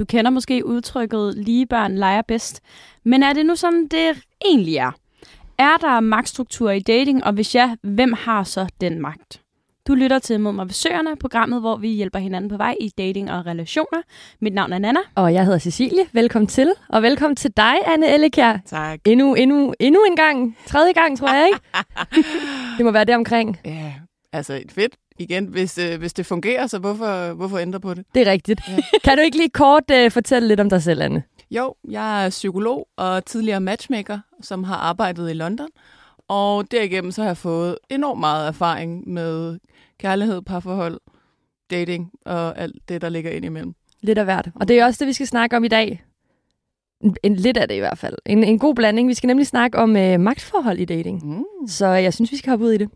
Du kender måske udtrykket, lige børn leger bedst. Men er det nu sådan, det egentlig er? Er der magtstrukturer i dating, og hvis ja, hvem har så den magt? Du lytter til Modmigværterne, programmet, hvor vi hjælper hinanden på vej i dating og relationer. Mit navn er Nana. Og jeg hedder Cecilie. Velkommen til. Og velkommen til dig, Anne Ellekjær. Tak. Endnu en gang. Tredje gang, tror jeg, ikke? Det må være deromkring. Ja, altså fedt. Igen, hvis det fungerer, så hvorfor ændre på det? Det er rigtigt. Ja. Kan du ikke lige kort fortælle lidt om dig selv, Anne? Jo, jeg er psykolog og tidligere matchmaker, som har arbejdet i London. Og derigennem så har jeg fået enormt meget erfaring med kærlighed, parforhold, dating og alt det, der ligger ind imellem. Lidt af hvert. Og det er også det, vi skal snakke om i dag. Lidt af det i hvert fald. En god blanding. Vi skal nemlig snakke om magtforhold i dating. Mm. Så jeg synes, vi skal hoppe ud i det.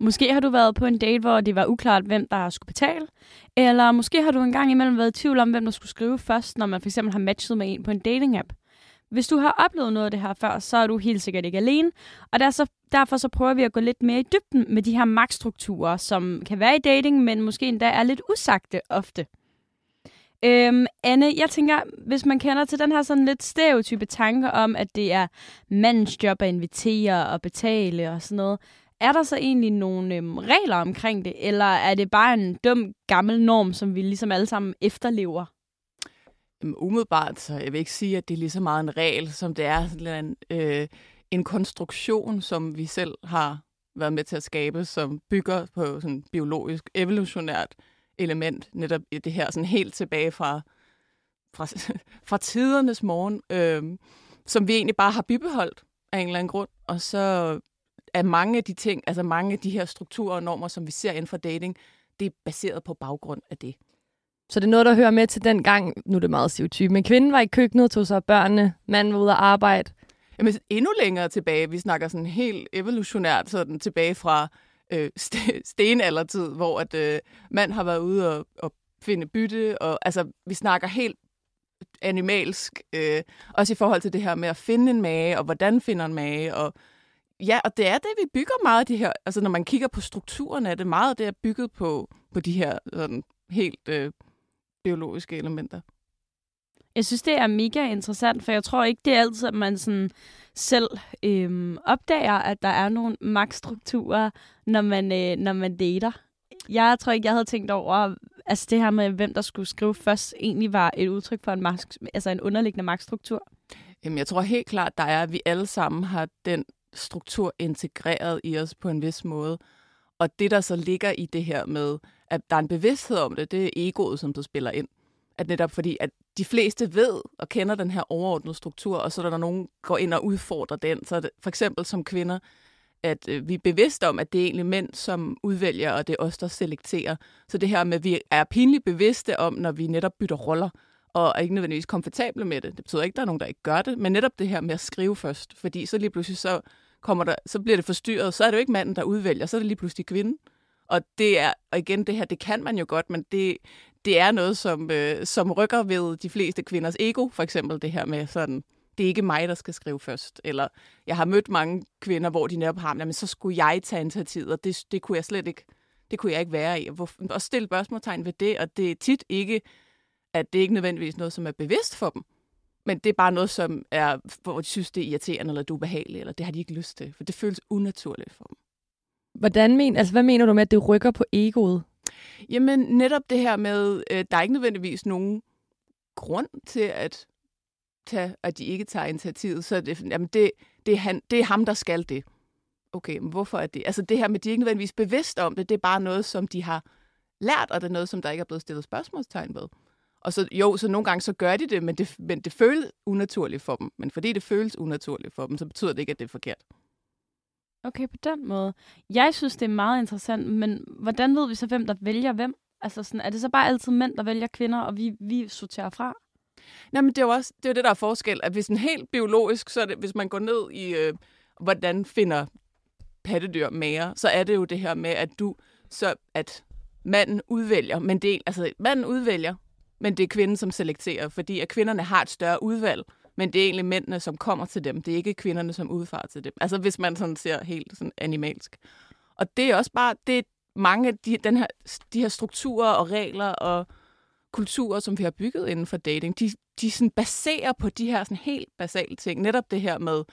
Måske har du været på en date, hvor det var uklart, hvem der skulle betale. Eller måske har du engang imellem været i tvivl om, hvem der skulle skrive først, når man fx har matchet med en på en dating-app. Hvis du har oplevet noget af det her før, så er du helt sikkert ikke alene. Og derfor så prøver vi at gå lidt mere i dybden med de her magtstrukturer, som kan være i dating, men måske endda er lidt usagte ofte. Anne, jeg tænker, hvis man kender til den her sådan lidt stereotype tanke om, at det er mandens job at invitere og betale og sådan noget, er der så egentlig nogle regler omkring det, eller er det bare en dum gammel norm, som vi ligesom alle sammen efterlever? Umiddelbart, så jeg vil ikke sige, at det er lige så meget en regel, som det er sådan en konstruktion, som vi selv har været med til at skabe, som bygger på sådan et biologisk, evolutionært element, netop i det her sådan helt tilbage fra tidernes morgen, som vi egentlig bare har bibeholdt af en eller anden grund, og så at mange af de ting, altså mange af de her strukturer og normer, som vi ser inden for dating, det er baseret på baggrund af det. Så det er noget, der hører med til den gang, nu er det meget stereotyp, men kvinden var i køkkenet, tog sig af børnene, manden var ude at arbejde. Jamen endnu længere tilbage, vi snakker sådan helt evolutionært sådan tilbage fra stenaldertid, hvor at mand har været ude og finde bytte, og altså vi snakker helt animalsk, også i forhold til det her med at finde en mage, og hvordan finder en mage, og ja, og det er det, vi bygger meget af det her. Altså, når man kigger på strukturen, er det meget af det, er bygget på de her sådan, helt biologiske elementer. Jeg synes, det er mega interessant, for jeg tror ikke, det er altid, at man sådan selv opdager, at der er nogle magtstrukturer, når man dater. Jeg tror ikke, jeg havde tænkt over, altså det her med, hvem der skulle skrive først, egentlig var et udtryk for en underliggende magtstruktur. Jamen, jeg tror helt klart, der er, at vi alle sammen har den struktur integreret i os på en vis måde. Og det, der så ligger i det her med, at der er en bevidsthed om det, det er egoet, som du spiller ind. At netop fordi, at de fleste ved og kender den her overordnede struktur, og så når der nogen går ind og udfordrer den, så er det for eksempel som kvinder, at vi er bevidste om, at det er egentlig mænd, som udvælger, og det er os, der selekterer. Så det her med, at vi er pinligt bevidste om, når vi netop bytter roller, og er ikke nødvendigvis komfortable med det. Det betyder ikke, at der er nogen, der ikke gør det, men netop det her med at skrive først, fordi så lige pludselig så bliver det forstyrret, så er det jo ikke manden, der udvælger, så er det lige pludselig kvinden. Og det er, og igen, det her, det kan man jo godt, men det er noget, som rykker ved de fleste kvinders ego, for eksempel det her med sådan, det er ikke mig, der skal skrive først. Eller jeg har mødt mange kvinder, hvor de netop har, men så skulle jeg tage initiativet, og det kunne jeg slet ikke, det kunne jeg ikke være i. Og stille spørgsmålstegn ved det, og det er tit ikke, at det ikke nødvendigvis noget, som er bevidst for dem. Men det er bare noget, som er, hvor de synes, det er irriterende, eller du er behagelig, eller det har de ikke lyst til, for det føles unaturligt for dem. Hvad mener du med, at det rykker på egoet? Jamen, netop det her med, der er ikke nødvendigvis nogen grund til, at de ikke tager initiativet, så det er ham, der skal det. Okay, men hvorfor er det? Altså det her med, de er ikke nødvendigvis bevidst om det, det er bare noget, som de har lært, og det er noget, som der ikke er blevet stillet spørgsmålstegn ved. Og så, jo, så nogle gange så gør de det, men det føles unaturligt for dem. Men fordi det føles unaturligt for dem, så betyder det ikke, at det er forkert. Okay, på den måde. Jeg synes, det er meget interessant, men hvordan ved vi så, hvem der vælger hvem? Altså sådan, er det så bare altid mænd, der vælger kvinder, og vi sorterer fra? Nej, men det er jo også det, er jo det der er forskel. At hvis den helt biologisk, så er det, hvis man går ned i, hvordan finder pattedyr mager, så er det jo det her med, at manden udvælger. Men det er, altså manden udvælger, men det er kvinden, som selekterer, fordi at kvinderne har et større udvalg Men det er egentlig mændene, som kommer til dem. Det er ikke kvinderne, som udfarer til dem. Altså hvis man sådan ser helt sådan animalsk. Og det er også bare, det er mange af de her strukturer og regler og kulturer, som vi har bygget inden for dating, de sådan baserer på de her sådan helt basale ting. Netop det her med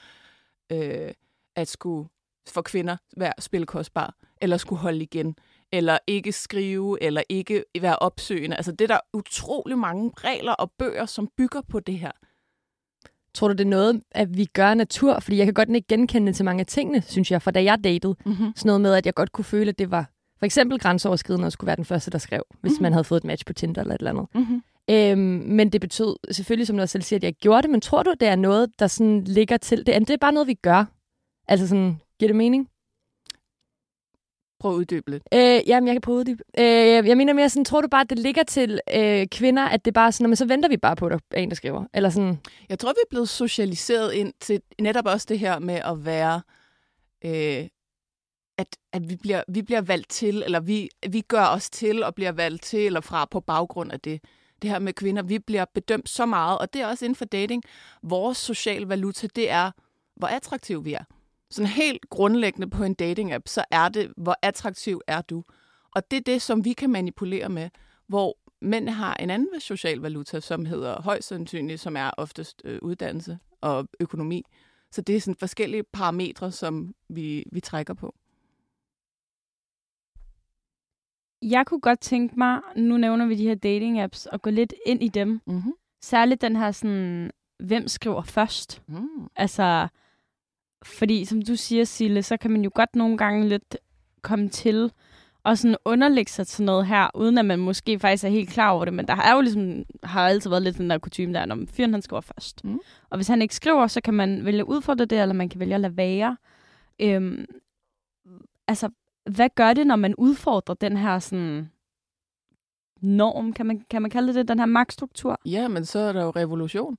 at skulle for kvinder være spilkostbar, eller skulle holde igen, eller ikke skrive, eller ikke være opsøgende. Altså det er der utrolig mange regler og bøger, som bygger på det her. Tror du, det er noget, at vi gør natur? Fordi jeg kan godt ikke genkende til mange af tingene, synes jeg, fra da jeg datede. Mm-hmm. Sådan noget med, at jeg godt kunne føle, at det var for eksempel grænseoverskridende at skulle være den første, der skrev, hvis man havde fået et match på Tinder eller et eller andet. Mm-hmm. Men det betød selvfølgelig, som du selv siger, at jeg gjorde det. Men tror du, det er noget, der sådan ligger til det? Det er bare noget, vi gør. Altså sådan, giver det mening? Prøv at uddybe lidt. Jamen, jeg kan prøve at uddybe. Jeg mener mere sådan, tror du bare, at det ligger til kvinder, at det bare sådan, men så venter vi bare på, at der er en, der skriver? Eller sådan. Jeg tror, vi er blevet socialiseret ind til netop også det her med at være, at vi bliver valgt til, eller vi gør os til og bliver valgt til eller fra på baggrund af det. Det her med kvinder, vi bliver bedømt så meget, og det er også inden for dating. Vores sociale valuta, det er, hvor attraktive vi er. Sådan helt grundlæggende på en dating-app, så er det, hvor attraktiv er du. Og det er det, som vi kan manipulere med, hvor mænd har en anden social valuta, som hedder højst sandsynligt, som er oftest uddannelse og økonomi. Så det er sådan forskellige parametre, som vi trækker på. Jeg kunne godt tænke mig, nu nævner vi de her dating-apps, og gå lidt ind i dem. Mm-hmm. Særligt den her sådan, hvem skriver først? Mm. Altså... Fordi, som du siger, Sille, så kan man jo godt nogle gange lidt komme til og sådan underlægge sig til noget her, uden at man måske faktisk er helt klar over det. Men der er jo ligesom, har altid været lidt den der kutume der, når fyren han skriver først. Mm. Og hvis han ikke skriver, så kan man vælge at udfordre det, eller man kan vælge at lade være. Altså, hvad gør det, når man udfordrer den her sådan norm? Kan man kalde det den her magtstruktur? Ja, men så er der jo revolution.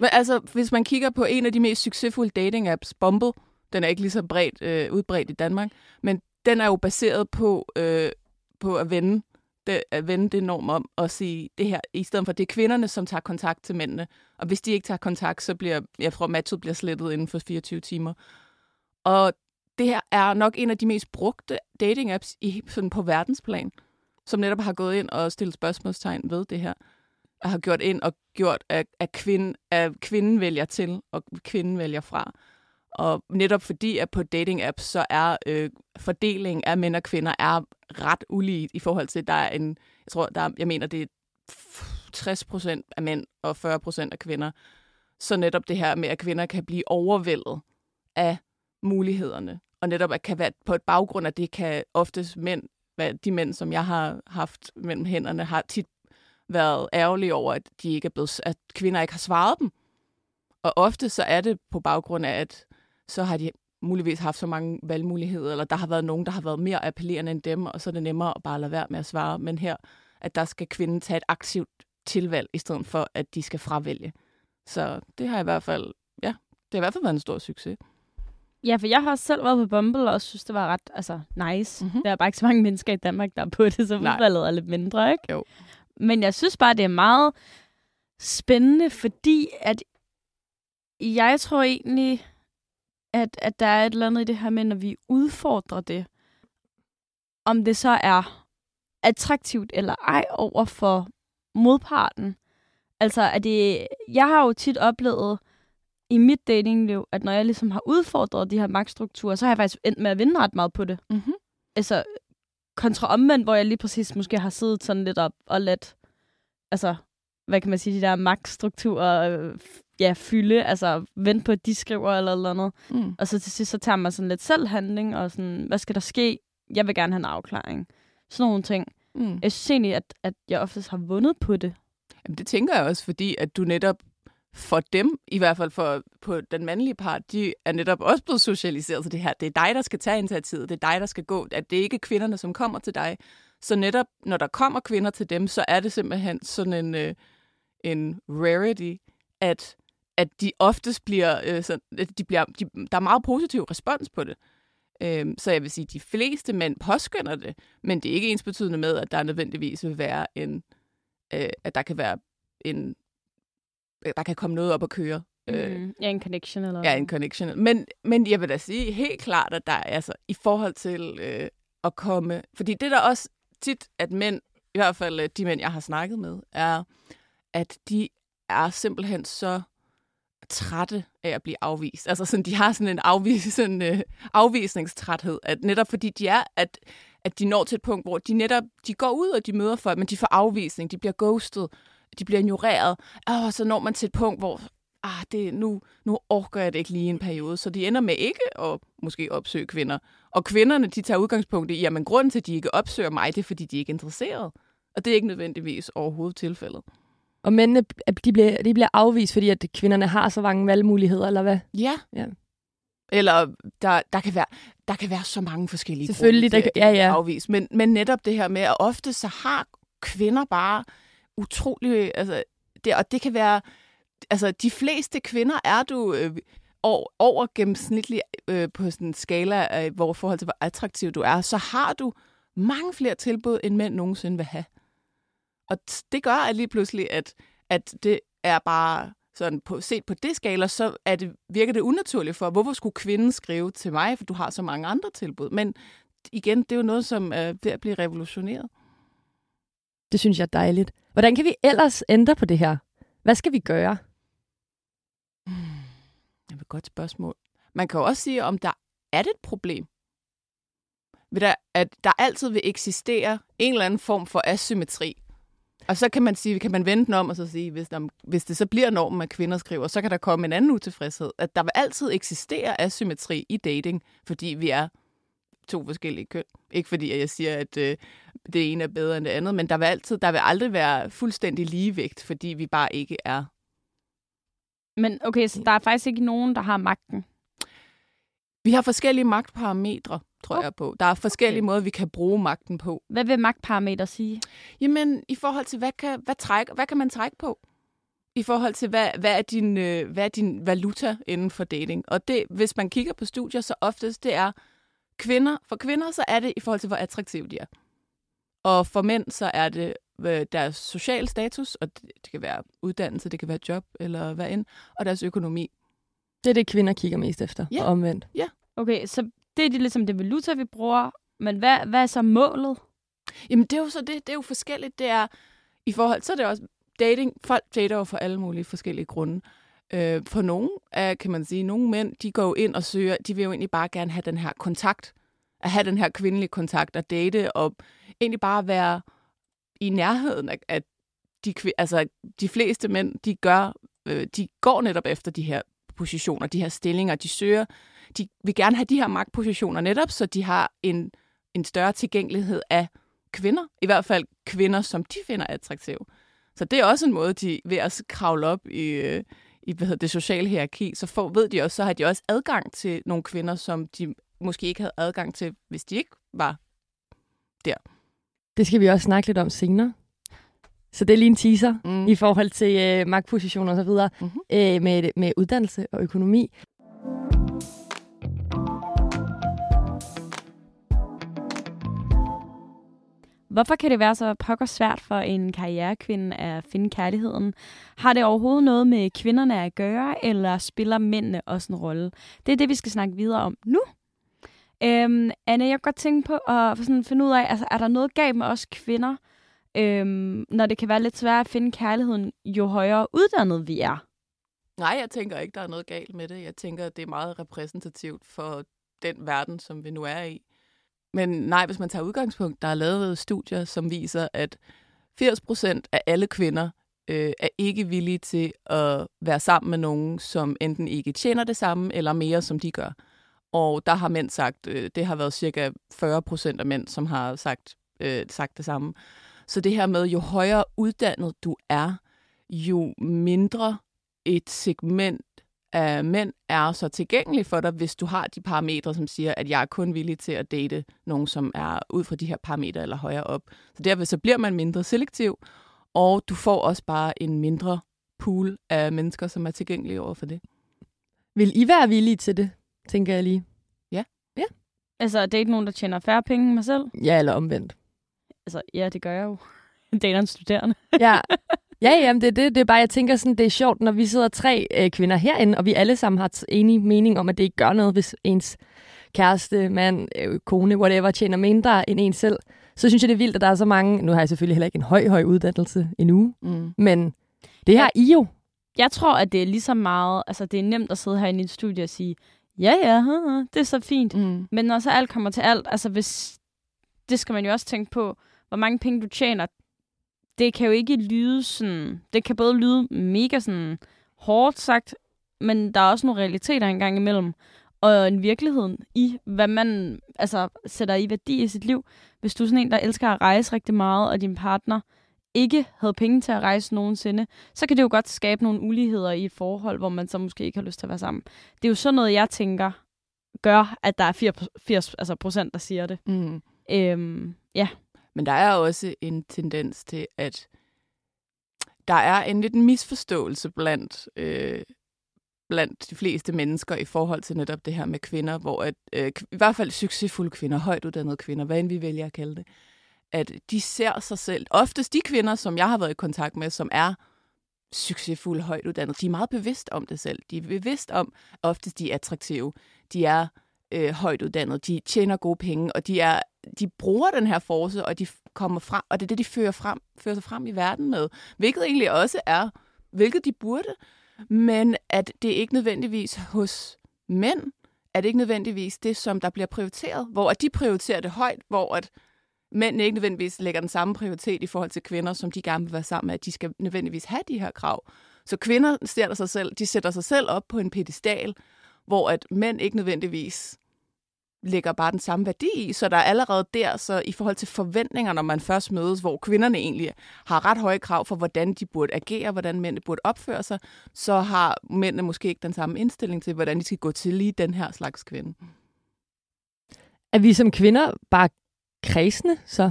Men altså, hvis man kigger på en af de mest succesfulde dating-apps, Bumble, den er ikke lige så bredt udbredt i Danmark, men den er jo baseret på at vende det norm om og sige det her, i stedet for det er kvinderne, som tager kontakt til mændene. Og hvis de ikke tager kontakt, så bliver, jeg tror, matchet bliver slettet inden for 24 timer. Og det her er nok en af de mest brugte dating-apps sådan på verdensplan, som netop har gået ind og stillet spørgsmålstegn ved det her. Har gjort ind og gjort, at kvinden vælger til, og kvinden vælger fra. Og netop fordi, at på dating-apps, så er fordelingen af mænd og kvinder er ret ulige i forhold til, der er en, jeg mener, det er 60% af mænd og 40% af kvinder. Så netop det her med, at kvinder kan blive overvældet af mulighederne. Og netop, at kan være på et baggrund, at det kan oftest mænd, de mænd, som jeg har haft mellem hænderne, har tit været ærgerlige over, at de ikke er blevet, at kvinder ikke har svaret dem. Og ofte så er det på baggrund af, at så har de muligvis haft så mange valgmuligheder, eller der har været nogen, der har været mere appellerende end dem, og så er det nemmere at bare lade være med at svare. Men her, at der skal kvinden tage et aktivt tilvalg, i stedet for, at de skal fravælge. Så det har i hvert fald, været en stor succes. Ja, for jeg har også selv været på Bumble, og synes, det var ret nice. Mm-hmm. Der er bare ikke så mange mennesker i Danmark, der er på det, så udvalget er lidt mindre, ikke? Jo. Men jeg synes bare, det er meget spændende, fordi at jeg tror egentlig, at der er et eller andet i det her med, når vi udfordrer det, om det så er attraktivt eller ej over for modparten. Altså, jeg har jo tit oplevet i mit datingliv, at når jeg ligesom har udfordret de her magtstrukturer, så har jeg faktisk endt med at vinde ret meget på det. Mm-hmm. Altså... kontra omvendt, hvor jeg lige præcis måske har siddet sådan lidt op og let, hvad kan man sige, de der magtstrukturer, fylde, vente på, at de skriver eller andet. Mm. Og så til sidst, så tager man sådan lidt selvhandling, og sådan, hvad skal der ske? Jeg vil gerne have en afklaring. Sådan nogle ting. Mm. Jeg synes egentlig, at jeg oftest har vundet på det. Jamen, det tænker jeg også, fordi at du netop for dem, i hvert fald på den mandlige part, de er netop også blevet socialiseret til det her. Det er dig, der skal tage initiativet, det er dig, der skal gå. At det er ikke kvinderne, som kommer til dig. Så netop, når der kommer kvinder til dem, så er det simpelthen sådan en rarity, at de oftest bliver... der er meget positiv respons på det. Så jeg vil sige, at de fleste mænd påskynder det, men det er ikke ensbetydende med, at der nødvendigvis vil være en... at der kan være en... der kan komme noget op at køre. Ja, en connection eller ja, en connection. Men jeg vil da sige helt klart, at der altså i forhold til at komme... Fordi det der også tit, at mænd, i hvert fald de mænd, jeg har snakket med, er, at de er simpelthen så trætte af at blive afvist. Altså sådan, de har sådan en afvisningstræthed, at netop fordi de er, at de når til et punkt, hvor de går ud, og de møder folk, men de får afvisning, de bliver ghostet, de bliver ignoreret, og så når man til et punkt, hvor nu orker jeg det ikke lige en periode, så de ender med ikke at måske opsøge kvinder. Og kvinderne, de tager udgangspunkt i, jamen grunden til, at de ikke opsøger mig, det er, fordi de ikke er interesseret. Og det er ikke nødvendigvis overhovedet tilfældet. Og mændene, de bliver afvist, fordi at kvinderne har så mange valgmuligheder, eller hvad? Ja. Eller der kan være så mange forskellige selvfølgelig grunde til, at de bliver afvist. Men netop det her med, at ofte så har kvinder bare utrolig... Altså, det kan være... Altså, de fleste kvinder er du over gennemsnitlig på sådan en skala, hvor forhold til, hvor attraktiv du er, så har du mange flere tilbud, end mænd nogensinde vil have. Og det gør at lige pludselig, at det er bare sådan, set på det skala, så virker det unaturligt for, hvorfor skulle kvinden skrive til mig, for du har så mange andre tilbud. Men igen, det er jo noget, som er ved at blive revolutioneret. Det synes jeg er dejligt. Hvordan kan vi ellers ændre på det her? Hvad skal vi gøre? Det er et godt spørgsmål. Man kan jo også sige, om der er et problem. At der altid vil eksistere en eller anden form for asymmetri. Og så kan man sige, kan man vende den om og så sige, hvis det så bliver normen, at kvinder skriver, så kan der komme en anden utilfredshed. At der vil altid eksistere asymmetri i dating, fordi vi er to forskellige køn. Ikke fordi jeg siger, at det ene er bedre end det andet, men der vil aldrig være fuldstændig ligevægt, fordi vi bare ikke er. Men okay, så der er faktisk ikke nogen, der har magten? Vi har forskellige magtparametre, tror jeg på. Der er forskellige måder, vi kan bruge magten på. Hvad vil magtparametre sige? Jamen, i forhold til, hvad kan man trække på? I forhold til, hvad er din valuta inden for dating? Og det, hvis man kigger på studier, så oftest det er kvinder. For kvinder, så er det i forhold til, hvor attraktive de er. Og for mænd, så er det deres social status, og det kan være uddannelse, det kan være job, eller hvad end, og deres økonomi. Det er det, kvinder kigger mest efter, og omvendt. Ja. Okay, så det er ligesom det valuta, vi bruger, men hvad er så målet? Jamen, det er jo så det er jo forskelligt, det er i forhold, så er det også dating, folk dater jo for alle mulige forskellige grunde. For nogle, kan man sige, nogle mænd, de går ind og søger, de vil jo egentlig bare gerne have den her kontakt, at have den her kvindelige kontakt og date, og egentlig bare være i nærheden, at de fleste mænd, de går netop efter de her positioner, de her stillinger, de søger, de vil gerne have de her magtpositioner netop, så de har en større tilgængelighed af kvinder, i hvert fald kvinder, som de finder attraktive. Så det er også en måde, de ved at kravle op i det sociale hierarki, så har de også adgang til nogle kvinder, som de måske ikke havde adgang til, hvis de ikke var der. Det skal vi også snakke lidt om senere. Så det er lige en teaser i forhold til magtpositioner og så videre med uddannelse og økonomi. Hvorfor kan det være så pokker svært for en karrierekvinde at finde kærligheden? Har det overhovedet noget med kvinderne at gøre, eller spiller mændene også en rolle? Det er det, vi skal snakke videre om nu. Anne, jeg kan godt tænke på at sådan finde ud af, altså, er der noget galt med os kvinder, når det kan være lidt svært at finde kærligheden, jo højere uddannet vi er? Nej, jeg tænker ikke, der er noget galt med det. Jeg tænker, at det er meget repræsentativt for den verden, som vi nu er i. Men nej, hvis man tager udgangspunkt, der er lavet studier, som viser, at 80% af alle kvinder er ikke villige til at være sammen med nogen, som enten ikke tjener det samme, eller mere, som de gør. Og der har mænd sagt, det har været cirka 40% af mænd, som har sagt det samme. Så det her med, jo højere uddannet du er, jo mindre et segment af mænd er så tilgængelig for dig, hvis du har de parametre, som siger, at jeg er kun villig til at date nogen, som er ud fra de her parametre eller højere op. Så derved så bliver man mindre selektiv, og du får også bare en mindre pool af mennesker, som er tilgængelige over for det. Vil I være villige til det? Tænker jeg lige. Ja. Altså, det er ikke nogen, der tjener færre penge end mig selv? Ja, eller omvendt. Altså, ja, det gør jeg jo. Dater en studerende. ja, Ja, jamen det er det. Det er bare, jeg tænker sådan, det er sjovt, når vi sidder tre kvinder herinde, og vi alle sammen har enige mening om, at det ikke gør noget, hvis ens kæreste, mand, kone, whatever, tjener mindre end en selv. Så synes jeg, det er vildt, at der er så mange... Nu har jeg selvfølgelig heller ikke en høj uddannelse endnu, men det her I jo. Jeg tror, at det er lige så meget... Altså, det er nemt at sidde herinde i et studie og sige, ja, det er så fint. Mm. Men når så alt kommer til alt, altså hvis... Det skal man jo også tænke på, hvor mange penge du tjener. Det kan jo ikke lyde sådan... Det kan både lyde mega sådan hårdt sagt, men der er også nogle realiteter engang imellem. Og en virkelighed i, hvad man altså, sætter i værdi i sit liv. Hvis du er sådan en, der elsker at rejse rigtig meget, og din partner ikke havde penge til at rejse nogensinde, så kan det jo godt skabe nogle uligheder i et forhold, hvor man så måske ikke har lyst til at være sammen. Det er jo sådan noget, jeg tænker, gør, at der er 80% der siger det. Mm. Ja. Men der er også en tendens til, at der er en lidt misforståelse blandt de fleste mennesker i forhold til netop det her med kvinder, hvor at, i hvert fald succesfulde kvinder, højtuddannede kvinder, hvad end vi vælger at kalde det, at de ser sig selv. Oftest de kvinder, som jeg har været i kontakt med, som er succesfulde, højtuddannede, de er meget bevidste om det selv. De er bevidste om, oftest de er attraktive, de er højtuddannede, de tjener gode penge, og de bruger den her force, og de kommer frem, og det er det, de fører sig frem i verden med, hvilket egentlig også er, hvilket de burde, men at det ikke nødvendigvis hos mænd, at det ikke nødvendigvis det, som der bliver prioriteret, hvor at de prioriterer det højt, hvor at mænd ikke nødvendigvis lægger den samme prioritet i forhold til kvinder, som de gerne vil være sammen med, at de skal nødvendigvis have de her krav. Så kvinder sætter sig selv op på en pedestal, hvor at mænd ikke nødvendigvis lægger bare den samme værdi i, så der er allerede der, så i forhold til forventninger, når man først mødes, hvor kvinderne egentlig har ret høje krav for, hvordan de burde agere, hvordan mændene burde opføre sig, så har mændene måske ikke den samme indstilling til, hvordan de skal gå til lige den her slags kvinde. Er vi som kvinder bare kredsende, så?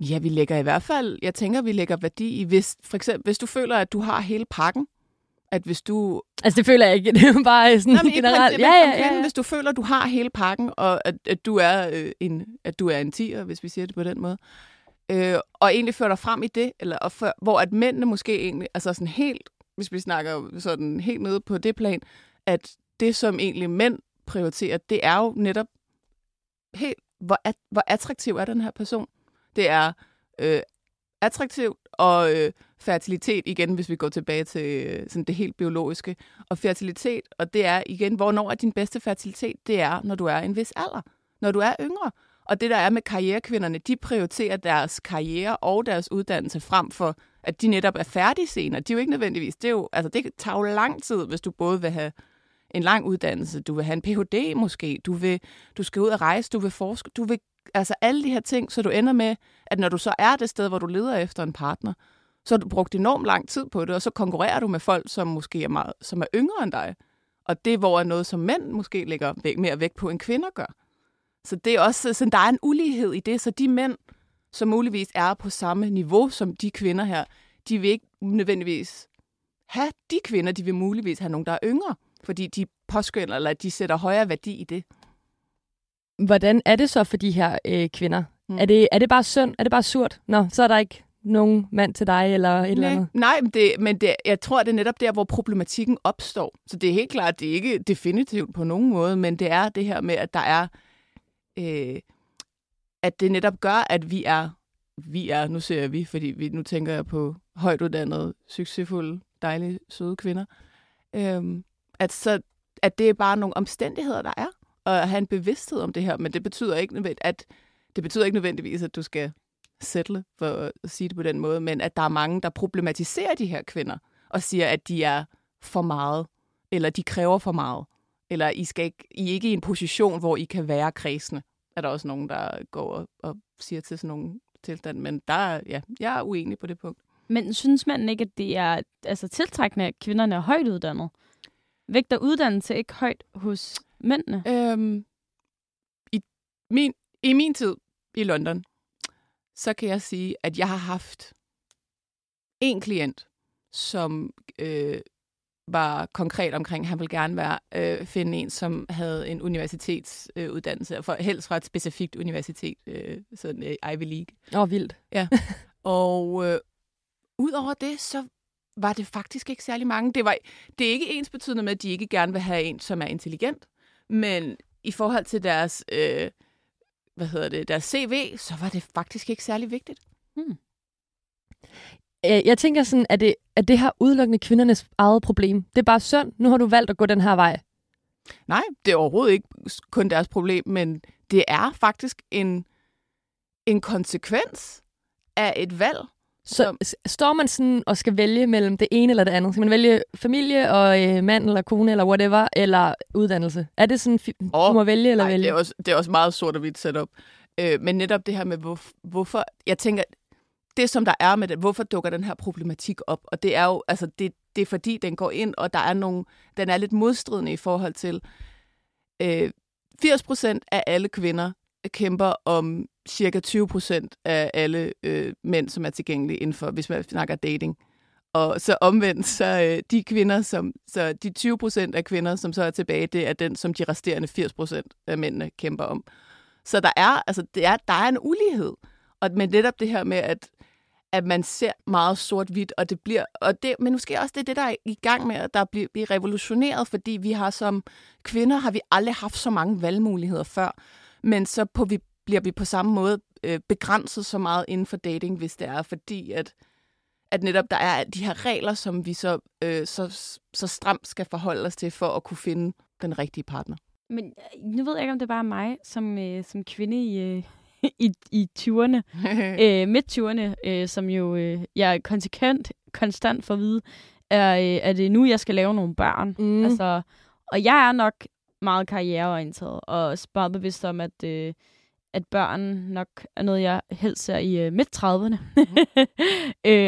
Ja, vi lægger i hvert fald, jeg tænker, vi lægger værdi i, hvis, for eksempel, hvis du føler, at du har hele pakken, at hvis du... Altså, det føler jeg ikke. Det er bare sådan generelt. Ja. Hvis du føler, du har hele pakken, og at du er en tiger, hvis vi siger det på den måde, og egentlig fører dig frem i det, hvor at mændene måske egentlig, altså sådan helt, hvis vi snakker sådan helt nede på det plan, at det, som egentlig mænd prioriterer, det er jo netop helt, hvor attraktiv er den her person. Det er attraktivt, og fertilitet igen, hvis vi går tilbage til sådan det helt biologiske. Og fertilitet, og det er igen, hvornår er din bedste fertilitet? Det er, når du er en vis alder, når du er yngre. Og det, der er med karrierekvinderne, de prioriterer deres karriere og deres uddannelse frem for, at de netop er færdige senere. De er jo ikke nødvendigvis. Det er jo, altså, det tager jo lang tid, hvis du både vil have en lang uddannelse, du vil have en Ph.D. måske, du skal ud og rejse, du vil forske, du vil altså alle de her ting, så du ender med, at når du så er det sted, hvor du leder efter en partner, så har du brugt enormt lang tid på det, og så konkurrerer du med folk, som måske er meget, som er yngre end dig. Og det, hvor er noget, som mænd måske lægger mere vægt på, end kvinder gør. Så det er også sådan, der er en ulighed i det, så de mænd, som muligvis er på samme niveau som de kvinder her, de vil ikke nødvendigvis have de kvinder, de vil muligvis have nogen, der er yngre, fordi de påskynder, eller de sætter højere værdi i det. Hvordan er det så for de her kvinder? Er det bare synd? Er det bare surt? Nå, så er der ikke nogen mand til dig eller et eller andet? Nej, men jeg tror, det er netop der, hvor problematikken opstår. Så det er helt klart, det er ikke definitivt på nogen måde, men det er det her med, at der er... at det netop gør, at vi er, nu ser vi, fordi nu tænker jeg på højtuddannede, succesfulde, dejlige, søde kvinder, at det er bare nogle omstændigheder, der er. Og have en bevidsthed om det her, men det betyder ikke nødvendigvis, at du skal settle, for at sige det på den måde, men at der er mange, der problematiserer de her kvinder, og siger, at de er for meget, eller de kræver for meget, eller I er ikke i en position, hvor I kan være kredsende. Er der også nogen, der går og siger til sådan nogle tilstand, men der, ja, jeg er uenig på det punkt. Men synes man ikke, at det er altså tiltrækkende, at kvinderne er højt uddannet? Vægter uddannelse ikke højt hos mændene? I min tid i London, så kan jeg sige, at jeg har haft en klient, som var konkret omkring, at han ville gerne finde en, som havde en universitetsuddannelse, for helst fra et specifikt universitet, sådan Ivy League. Vildt. Ja. Og Udover det, så var det faktisk ikke særlig mange. Det er ikke ensbetydende med, at de ikke gerne vil have en, som er intelligent, men i forhold til deres, deres CV, så var det faktisk ikke særlig vigtigt. Hmm. Jeg tænker sådan, at det her udelukkende kvindernes eget problem. Det er bare synd, nu har du valgt at gå den her vej. Nej, det er overhovedet ikke kun deres problem, men det er faktisk en konsekvens af et valg. Så står man sådan og skal vælge mellem det ene eller det andet? Skal man vælge familie og mand eller kone eller whatever, eller uddannelse? Er det sådan, du må vælge eller vælge? Det er også meget sort og hvidt setup. Men netop det her med, hvorfor... Jeg tænker, det som der er med det, hvorfor dukker den her problematik op? Og det er jo, altså det er fordi, den går ind, og der er den er lidt modstridende i forhold til... 80% af alle kvinder kæmper om cirka 20% af alle mænd, som er tilgængelige inden for, hvis man snakker dating. Og så omvendt, så de 20% af kvinder, som så er tilbage, det er den, som de resterende 80% af mændene kæmper om. Så der er en ulighed. Og med netop det her med, at man ser meget sort-hvidt, og det bliver... Men måske også det, der er i gang med, at der bliver revolutioneret, fordi vi har som kvinder, har vi aldrig haft så mange valgmuligheder før. Men så bliver vi på samme måde begrænset så meget inden for dating, hvis det er, fordi at netop der er de her regler, som vi så stramt skal forholde os til, for at kunne finde den rigtige partner. Men nu ved jeg ikke, om det er bare mig, som kvinde i 20'erne, midt-20'erne, som jo jeg konstant får at vide, er det nu, jeg skal lave nogle børn. Mm. Altså, og jeg er nok meget karriereorienteret, og meget bevidst om, at børn nok er noget, jeg helst ser i midt-30'erne,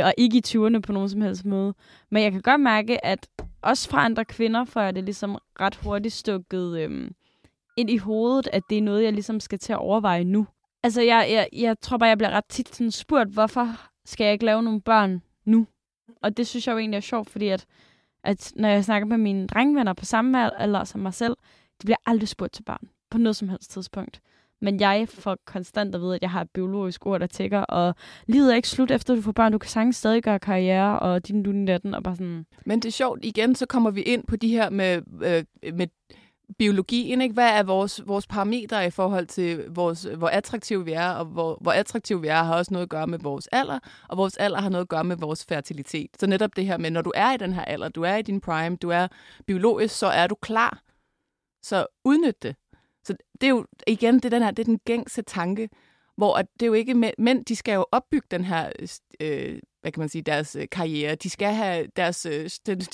og ikke i 20'erne på nogen som helst måde. Men jeg kan godt mærke, at også fra andre kvinder, for det ligesom ret hurtigt stukket ind i hovedet, at det er noget, jeg ligesom skal til at overveje nu. Altså, jeg tror bare, jeg bliver ret tit sådan spurgt, hvorfor skal jeg ikke lave nogle børn nu? Og det synes jeg jo egentlig er sjovt, fordi at når jeg snakker med mine drengvenner på samme alder som mig selv, de bliver aldrig spurgt til børn på noget som helst tidspunkt. Men jeg får konstant at vide, at jeg har et biologisk ur, der tækker, og livet er ikke slut efter, du får børn. Du kan sagtens stadig gøre karriere, og din dutten og bare sådan... Men det er sjovt. Igen, så kommer vi ind på de her med biologien, ikke? Hvad er vores parametre i forhold til hvor attraktive vi er, og hvor attraktive vi er, har også noget at gøre med vores alder, og vores alder har noget at gøre med vores fertilitet. Så netop det her med, når du er i den her alder, du er i din prime, du er biologisk, så er du klar. Så udnyt det. Så det er jo igen, det er den gængse tanke, hvor det er jo ikke mænd, de skal jo opbygge den her, hvad kan man sige, deres karriere. De skal have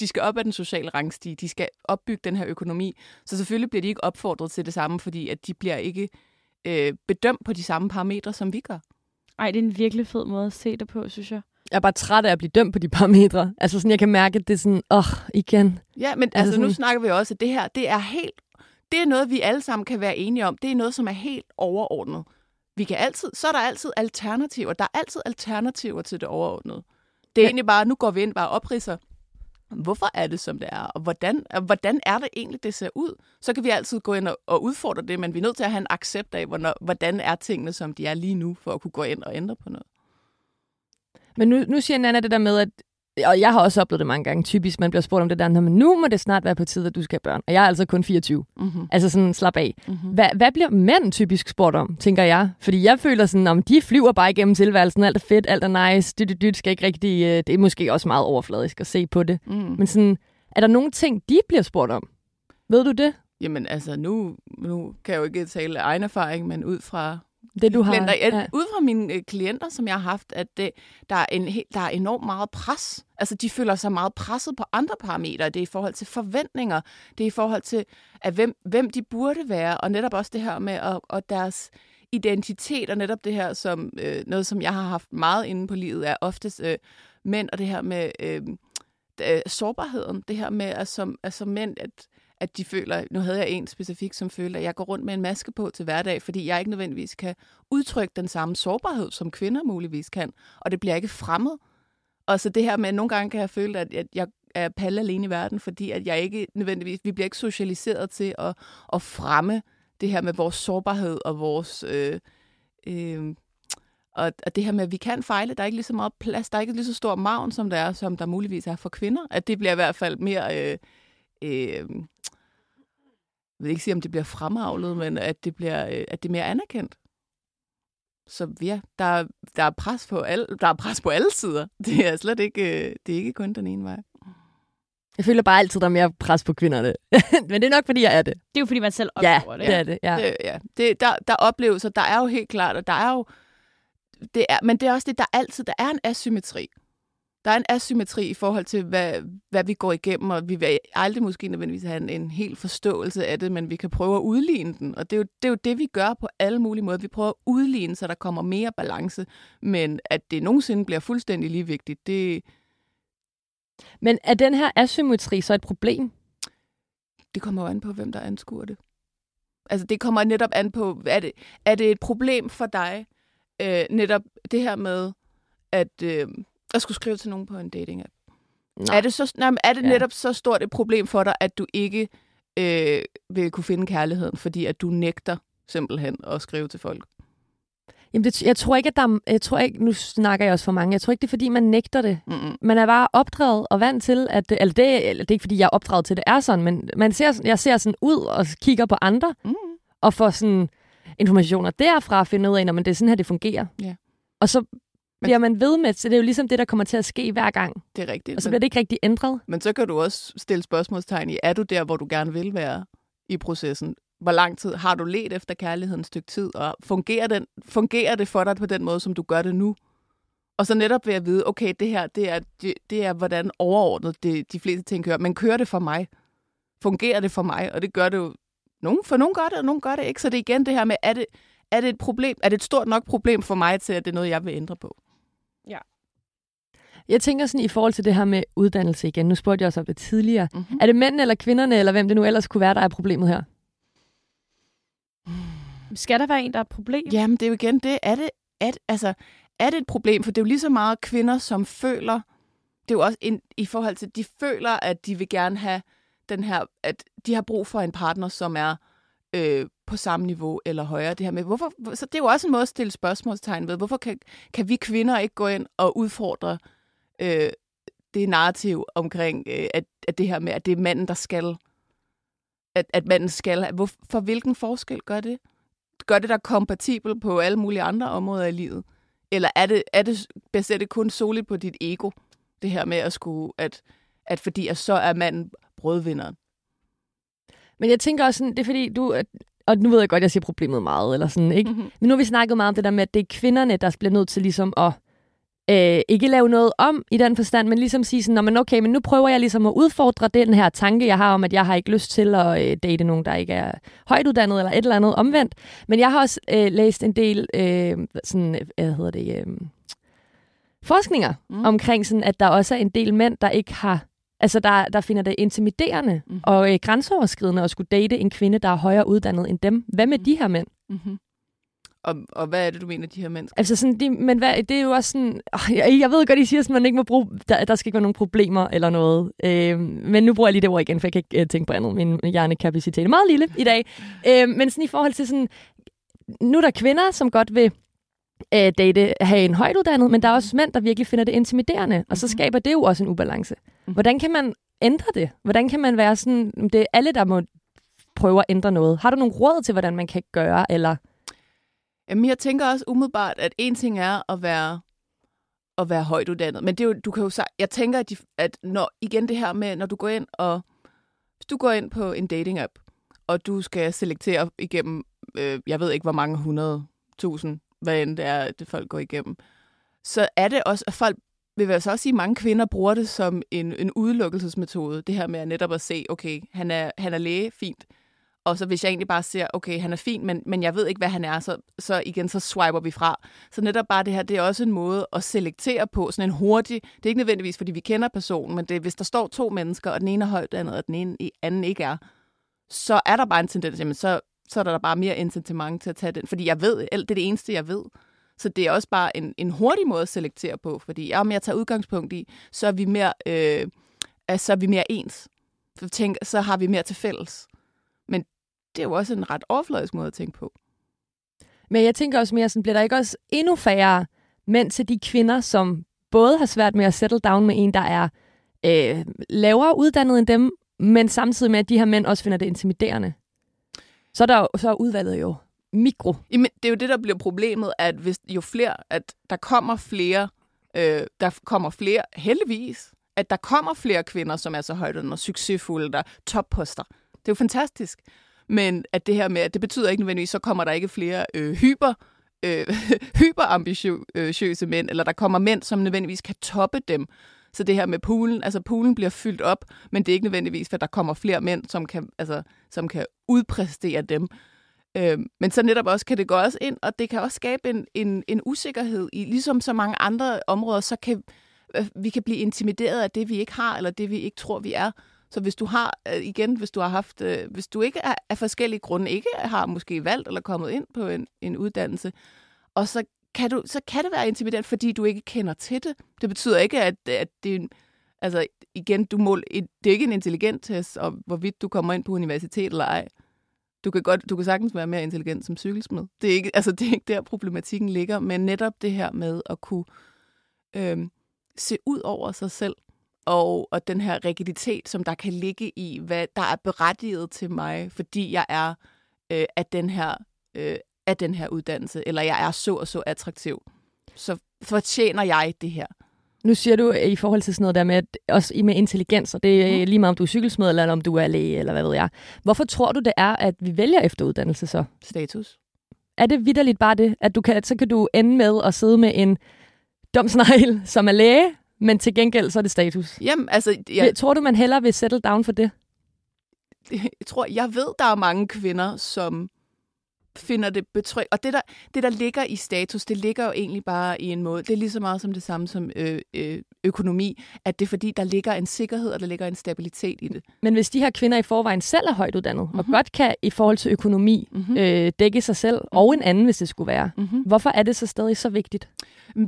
de skal op ad den sociale rangstige, de skal opbygge den her økonomi. Så selvfølgelig bliver de ikke opfordret til det samme, fordi at de bliver ikke bedømt på de samme parametre, som vi gør. Ej, det er en virkelig fed måde at se det på, synes jeg. Jeg er bare træt af at blive dømt på de parametre. Altså sådan, jeg kan mærke, at det er sådan, igen. Ja, men altså sådan... nu snakker vi også, at det her, det er noget, vi alle sammen kan være enige om. Det er noget, som er helt overordnet. Så er der altid alternativer. Der er altid alternativer til det overordnede. Det er egentlig bare, nu går vi ind bare og opridser. Hvorfor er det, som det er? Og hvordan er det egentlig, det ser ud? Så kan vi altid gå ind og udfordre det, men vi er nødt til at have en accept af, hvordan er tingene, som de er lige nu, for at kunne gå ind og ændre på noget. Men nu siger Nanna det der med, at og jeg har også oplevet det mange gange, typisk, man bliver spurgt om det der, men nu må det snart være på tide, at du skal have børn. Og jeg er altså kun 24. Mm-hmm. Altså sådan, slap af. Mm-hmm. Hvad bliver mænd typisk spurgt om, tænker jeg? Fordi jeg føler sådan, om de flyver bare igennem tilværelsen, alt er fedt, alt er nice, dyt, skal ikke rigtig, det er måske også meget overfladisk at se på det. Mm. Men sådan, er der nogle ting, de bliver spurgt om? Ved du det? Jamen altså, nu kan jeg jo ikke tale af egen erfaring, men ud fra... Det, du har. Ja. Ud fra mine klienter, som jeg har haft, at der er enormt meget pres. Altså, de føler sig meget presset på andre parametre. Det er i forhold til forventninger. Det er i forhold til, at hvem de burde være. Og netop også det her med og deres identitet. Og netop det her, som noget, som jeg har haft meget inde på livet, er oftest mænd. Og det her med sårbarheden. Det her med, at som mænd... at de føler, nu havde jeg en specifik, som følte, at jeg går rundt med en maske på til hverdag, fordi jeg ikke nødvendigvis kan udtrykke den samme sårbarhed, som kvinder muligvis kan, og det bliver ikke fremmed. Og så det her med, at nogle gange kan jeg føle, at jeg er palle alene i verden, fordi at jeg ikke nødvendigvis, vi bliver ikke socialiseret til at fremme det her med vores sårbarhed og vores Og det her med, at vi kan fejle, der er ikke lige så meget plads, der er ikke lige så stor maven, som der muligvis er for kvinder. At det bliver i hvert fald mere, jeg vil ikke sige, om det bliver fremavlet, men at det er mere anerkendt. Så ja, der er pres på alle, der er pres på alle sider. Det er slet ikke, det er ikke kun den ene vej. Jeg føler bare altid, der er mere pres på kvinderne. Men det er nok, fordi jeg er det. Det er jo, fordi man selv oplever det. Ja, det er det. Ja. Der oplevelser, der er jo helt klart, og der er jo... Det er, men det er også det, der er en asymmetri. Der er en asymmetri i forhold til, hvad vi går igennem, og vi vil aldrig måske nødvendigvis have en hel forståelse af det, men vi kan prøve at udligne den. Og det er jo det, vi gør på alle mulige måder. Vi prøver at udligne, så der kommer mere balance, men at det nogensinde bliver fuldstændig ligevigtigt, det... Men er den her asymmetri så et problem? Det kommer jo an på, hvem der anskuer det. Altså, det kommer netop an på, er det et problem for dig, netop det her med, at jeg skulle skrive til nogen på en dating-app. Nej. Er det netop så stort et problem for dig, at du ikke vil kunne finde kærligheden, fordi at du nægter simpelthen at skrive til folk? Jamen jeg tror ikke, at der... Jeg tror ikke, nu snakker jeg også for mange. Jeg tror ikke, det er, fordi man nægter det. Mm-mm. Man er bare opdraget og vant til, at... Det er ikke, fordi jeg er opdraget til, det er sådan, men jeg ser sådan ud og kigger på andre, og får sådan informationer derfra at finde ud af, når det er sådan her, det fungerer. Yeah. Og så bliver man ved med, så det er jo ligesom det, der kommer til at ske hver gang. Det er rigtigt. Og så bliver det ikke rigtig ændret. Men så kan du også stille spørgsmålstegn i, er du der, hvor du gerne vil være i processen? Hvor lang tid har du ledt efter kærligheden et stykke tid, og fungerer det for dig på den måde, som du gør det nu? Og så netop ved at vide, okay, det her, det er hvordan overordnet de fleste ting kører, men kører det for mig? Fungerer det for mig? Og det gør det jo, for nogen gør det, og nogen gør det ikke. Så det er igen det her med, er det et problem? Er det et stort nok problem for mig til, at det er noget, jeg vil ændre på? Ja. Jeg tænker sådan i forhold til det her med uddannelse igen. Nu spurgte jeg også om det tidligere. Mm-hmm. Er det mændene eller kvinderne, eller hvem det nu ellers kunne være, der er problemet her? Skal der være en, der er et problem? Jamen, det er jo igen det. Er det et problem? For det er jo lige så meget kvinder, som føler... Det er jo også i forhold til, at de føler, at de vil gerne have den her... At de har brug for en partner, som er på samme niveau eller højere. Det her med, hvorfor, så det er jo også en måde at stille spørgsmålstegn ved. Hvorfor kan vi kvinder ikke gå ind og udfordre det narrativ omkring, at det her med, at det er manden, der skal... At manden skal... For hvilken forskel gør det? Gør det der kompatibel på alle mulige andre områder i livet? Eller er det baseret kun solid på dit ego? Det her med at skulle... At fordi at så er manden brødvinderen. Men jeg tænker også sådan... Det er fordi du... Og nu ved jeg godt, jeg siger problemet meget, eller sådan, ikke? Mm-hmm. Men nu har vi snakket meget om det der med, at det er kvinderne, der bliver nødt til ligesom at... ikke lave noget om i den forstand, men ligesom sige sådan, men okay, men nu prøver jeg ligesom at udfordre den her tanke, jeg har om, at jeg har ikke lyst til at date nogen, der ikke er højt uddannet eller et eller andet omvendt. Men jeg har også læst en del forskninger omkring sådan, at der også er en del mænd, der ikke har, altså der finder det intimiderende og grænseoverskridende at skulle date en kvinde, der er højere uddannet end dem. Hvad med de her mænd? Mm-hmm. Og hvad er det, du mener, de her mennesker? Altså sådan, det er jo også sådan... Jeg ved godt, I siger, at man ikke må bruge... Der skal ikke være nogen problemer eller noget. Men nu bruger jeg lige det ord igen, for jeg kan ikke tænke på andet. Min hjernekapacitet er meget lille i dag. Men sådan i forhold til sådan... Nu er der kvinder, som godt vil date, have en højt uddannet, men der er også mænd, der virkelig finder det intimiderende. Og så skaber det jo også en ubalance. Hvordan kan man ændre det? Hvordan kan man være sådan... Det er alle, der må prøve at ændre noget. Har du nogle råd til, hvordan man kan gøre, eller... Jamen, jeg tænker også umiddelbart, at en ting er at være højt uddannet, men det er jo, du kan jo sige, jeg tænker, at når igen det her med, når du går ind og hvis du går ind på en dating app og du skal selektere igennem, jeg ved ikke hvor mange 100.000, hvad end det er, at folk går igennem, så er det også, at folk vil jeg så også sige, at mange kvinder bruger det som en udelukkelsesmetode, det her med at netop at se, okay, han er læge, fint. Og så hvis jeg egentlig bare ser, okay, han er fin, men jeg ved ikke, hvad han er, så igen, så swiper vi fra. Så netop bare det her, det er også en måde at selektere på, sådan en hurtig, det er ikke nødvendigvis, fordi vi kender personen, men det, hvis der står to mennesker, og den ene er højt andet, og den anden ikke er, så er der bare en tendens, jamen så er der bare mere incitament til at tage den, fordi jeg ved, det er det eneste, jeg ved. Så det er også bare en hurtig måde at selektere på, fordi om jeg tager udgangspunkt i, så er vi mere, ens. Så har vi mere til fælles. Det er jo også en ret overfladisk måde at tænke på. Men jeg tænker også mere sådan, bliver der ikke også endnu færre mænd til de kvinder, som både har svært med at settle down med en, der er lavere uddannet end dem, men samtidig med, at de her mænd også finder det intimiderende? Så er udvalget jo mikro. Jamen, det er jo det, der bliver problemet, at der kommer flere, heldigvis, at der kommer flere kvinder, som er så højt og succesfulde, der topposter. Det er jo fantastisk. Men at det her med, at det betyder ikke nødvendigvis, så kommer der ikke flere hyperambitiøse mænd, eller der kommer mænd, som nødvendigvis kan toppe dem. Så det her med poolen, altså poolen bliver fyldt op, men det er ikke nødvendigvis, for der kommer flere mænd, som kan udpræstere dem. Men så netop også kan det gå også ind, og det kan også skabe en usikkerhed i, ligesom så mange andre områder, så kan vi kan blive intimideret af det, vi ikke har, eller det, vi ikke tror, vi er. Så hvis du ikke af forskellige grunde ikke har måske valgt eller kommet ind på en uddannelse, og så kan det være intimiderende, fordi du ikke kender til det. Det betyder ikke, at det, altså igen, det er ikke en intelligent test, og hvorvidt du kommer ind på universitet eller ej. Du kan sagtens være mere intelligent som cykelsmed. Det er ikke der problematikken ligger, men netop det her med at kunne se ud over sig selv, og den her rigiditet, som der kan ligge i, hvad der er berettiget til mig, fordi jeg er af den her uddannelse, eller jeg er så og så attraktiv, så fortjener jeg det her. Nu siger du i forhold til sådan noget der med, også med intelligens, og det er lige meget, om du er cykelsmed, eller om du er læge, eller hvad ved jeg. Hvorfor tror du, det er, at vi vælger efteruddannelse så? Status. Er det vitterligt bare det, at så kan du ende med at sidde med en dum snegl, som er læge, men til gengæld så er det status? Jamen, altså... Tror du, man hellere vil settle down for det? Jeg ved, der er mange kvinder, som finder det betryggende. Og det, der ligger i status, det ligger jo egentlig bare i en måde. Det er lige så meget som det samme som økonomi, at det er fordi, der ligger en sikkerhed, og der ligger en stabilitet i det. Men hvis de her kvinder i forvejen selv er højt uddannet, og godt kan i forhold til økonomi dække sig selv, og en anden, hvis det skulle være, hvorfor er det så stadig så vigtigt?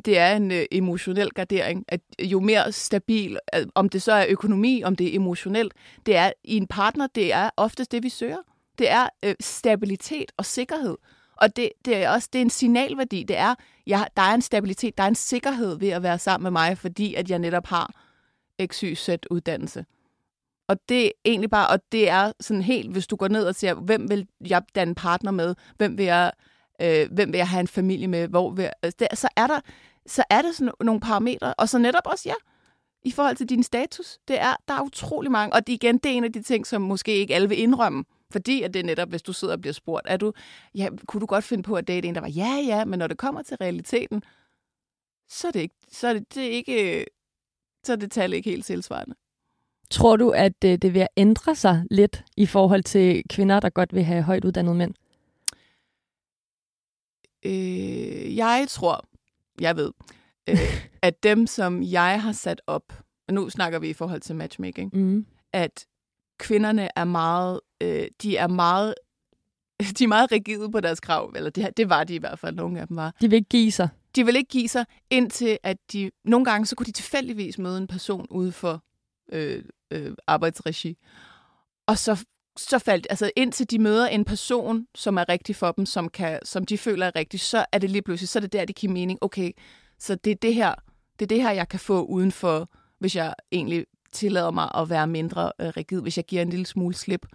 Det er en emotionel gardering, at jo mere stabil, om det så er økonomi, om det er emotionelt, det er i en partner, det er oftest det, vi søger. Det er stabilitet og sikkerhed. Og det er en signalværdi. Det er, der er en stabilitet, der er en sikkerhed ved at være sammen med mig, fordi at jeg netop har XYZ uddannelse. Og det er egentlig bare, og det er sådan helt, hvis du går ned og siger, hvem vil jeg danne partner med? Hvem vil jeg have en familie med? Så er det sådan nogle parametre. Og så netop også, ja, i forhold til din status. Der er utrolig mange. Og igen, det er en af de ting, som måske ikke alle vil indrømme. Fordi at det netop, hvis du sidder og bliver spurgt, kunne du godt finde på at date en, der var ja, men når det kommer til realiteten, så er det tal ikke helt tilsvarende. Tror du, at det vil ændre sig lidt i forhold til kvinder, der godt vil have højt uddannede mænd? Jeg tror, jeg ved, at dem, som jeg har sat op, og nu snakker vi i forhold til matchmaking, at kvinderne er meget, de er meget rigide på deres krav, eller det var de i hvert fald, nogle af dem var. De vil ikke give sig. De vil ikke give sig, indtil at de, nogle gange, så kunne de tilfældigvis møde en person ude for arbejdsregi. Og så faldt, altså indtil de møder en person, som er rigtig for dem, som de føler er rigtig, så er det lige pludselig, så er det der, det giver mening. Okay, så det er det her, jeg kan få uden for, hvis jeg egentlig tillader mig at være mindre rigid, hvis jeg giver en lille smule slip.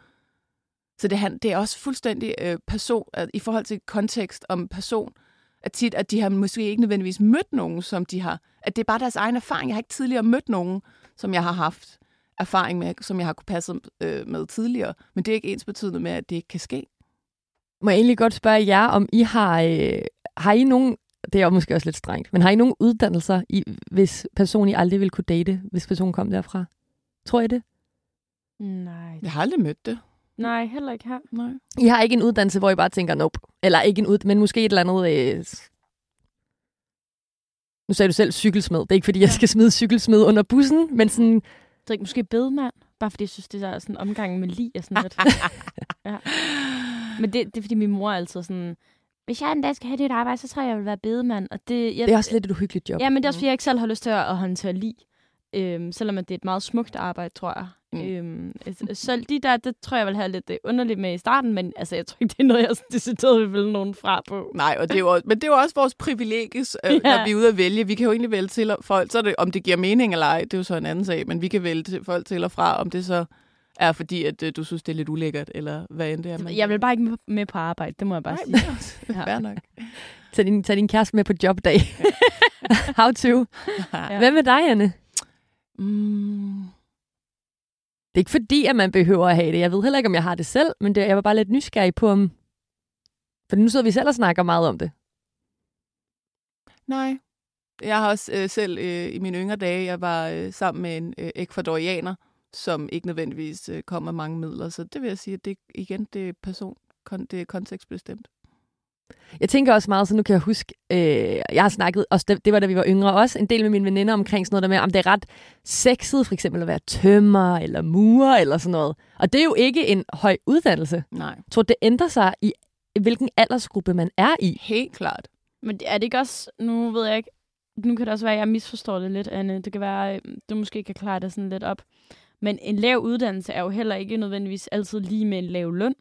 Så det er også fuldstændig person, i forhold til kontekst om person, at tit, at de har måske ikke nødvendigvis mødt nogen, som de har. At det er bare deres egen erfaring. Jeg har ikke tidligere mødt nogen, som jeg har haft erfaring med, som jeg har kunne passe med tidligere. Men det er ikke ens betydende med, at det ikke kan ske. Må jeg egentlig godt spørge jer, om I har I nogen, det er måske også lidt strengt, men har I nogen uddannelser, hvis personen I aldrig ville kunne date, hvis personen kom derfra? Tror I det? Nej. Jeg har aldrig mødt det. Nej, heller ikke her. Nej. I har ikke en uddannelse, hvor I bare tænker, nope. Eller ikke en uddannelse, men måske et eller andet... Nu sagde du selv cykelsmed. Det er ikke, fordi jeg skal smide cykelsmed under bussen, men sådan... Det er ikke måske bedemand, bare fordi jeg synes, det er sådan en omgang med lig og sådan lidt. Ja. Men det er, fordi min mor altid sådan... Hvis jeg en dag skal have dit arbejde, så tror jeg, jeg vil være bedemand. Og det er også lidt et uhyggeligt job. Ja, men det er også, fordi jeg ikke selv har lyst til at håndtere lig. selvom at det er et meget smukt arbejde, tror jeg. Selv de der, det tror jeg vil have lidt underligt med i starten, men altså, jeg tror ikke, det er noget, jeg decideret vil vælge nogen fra på. Nej, og det er jo også, men det er jo også vores privilegie, når vi er ude at vælge. Vi kan jo egentlig vælge til folk, så det, om det giver mening eller ej, det er jo så en anden sag, men vi kan vælge til folk til og fra, om det så er fordi, at du synes, det er lidt ulækkert, eller hvad end det er. Jeg vil bare ikke med på arbejde, det må jeg bare sige. Ja. Fair nok. Tag din kæreste med på jobdag. How to. Ja. Hvad med dig, Anne? Det er ikke fordi, at man behøver at have det. Jeg ved heller ikke, om jeg har det selv, men jeg var bare lidt nysgerrig på, om... For nu sidder vi selv og snakker meget om det. Nej. Jeg har også selv i mine yngre dage, jeg var sammen med en ekvadorianer, som ikke nødvendigvis kom med mange midler. Så det vil jeg sige, at det, igen, det er det er kontekstbestemt. Jeg tænker også meget, så nu kan jeg huske, jeg har snakket, også det var da vi var yngre også, en del med mine veninder omkring sådan noget der med, om det er ret sexet for eksempel at være tømrer eller murer eller sådan noget. Og det er jo ikke en høj uddannelse. Nej. Jeg tror, det ændrer sig i, hvilken aldersgruppe man er i. Helt klart. Men er det ikke også, nu ved jeg ikke, nu kan det også være, at jeg misforstår det lidt, Anne. Det kan være, du måske kan klare det sådan lidt op. Men en lav uddannelse er jo heller ikke nødvendigvis altid lige med en lav løn.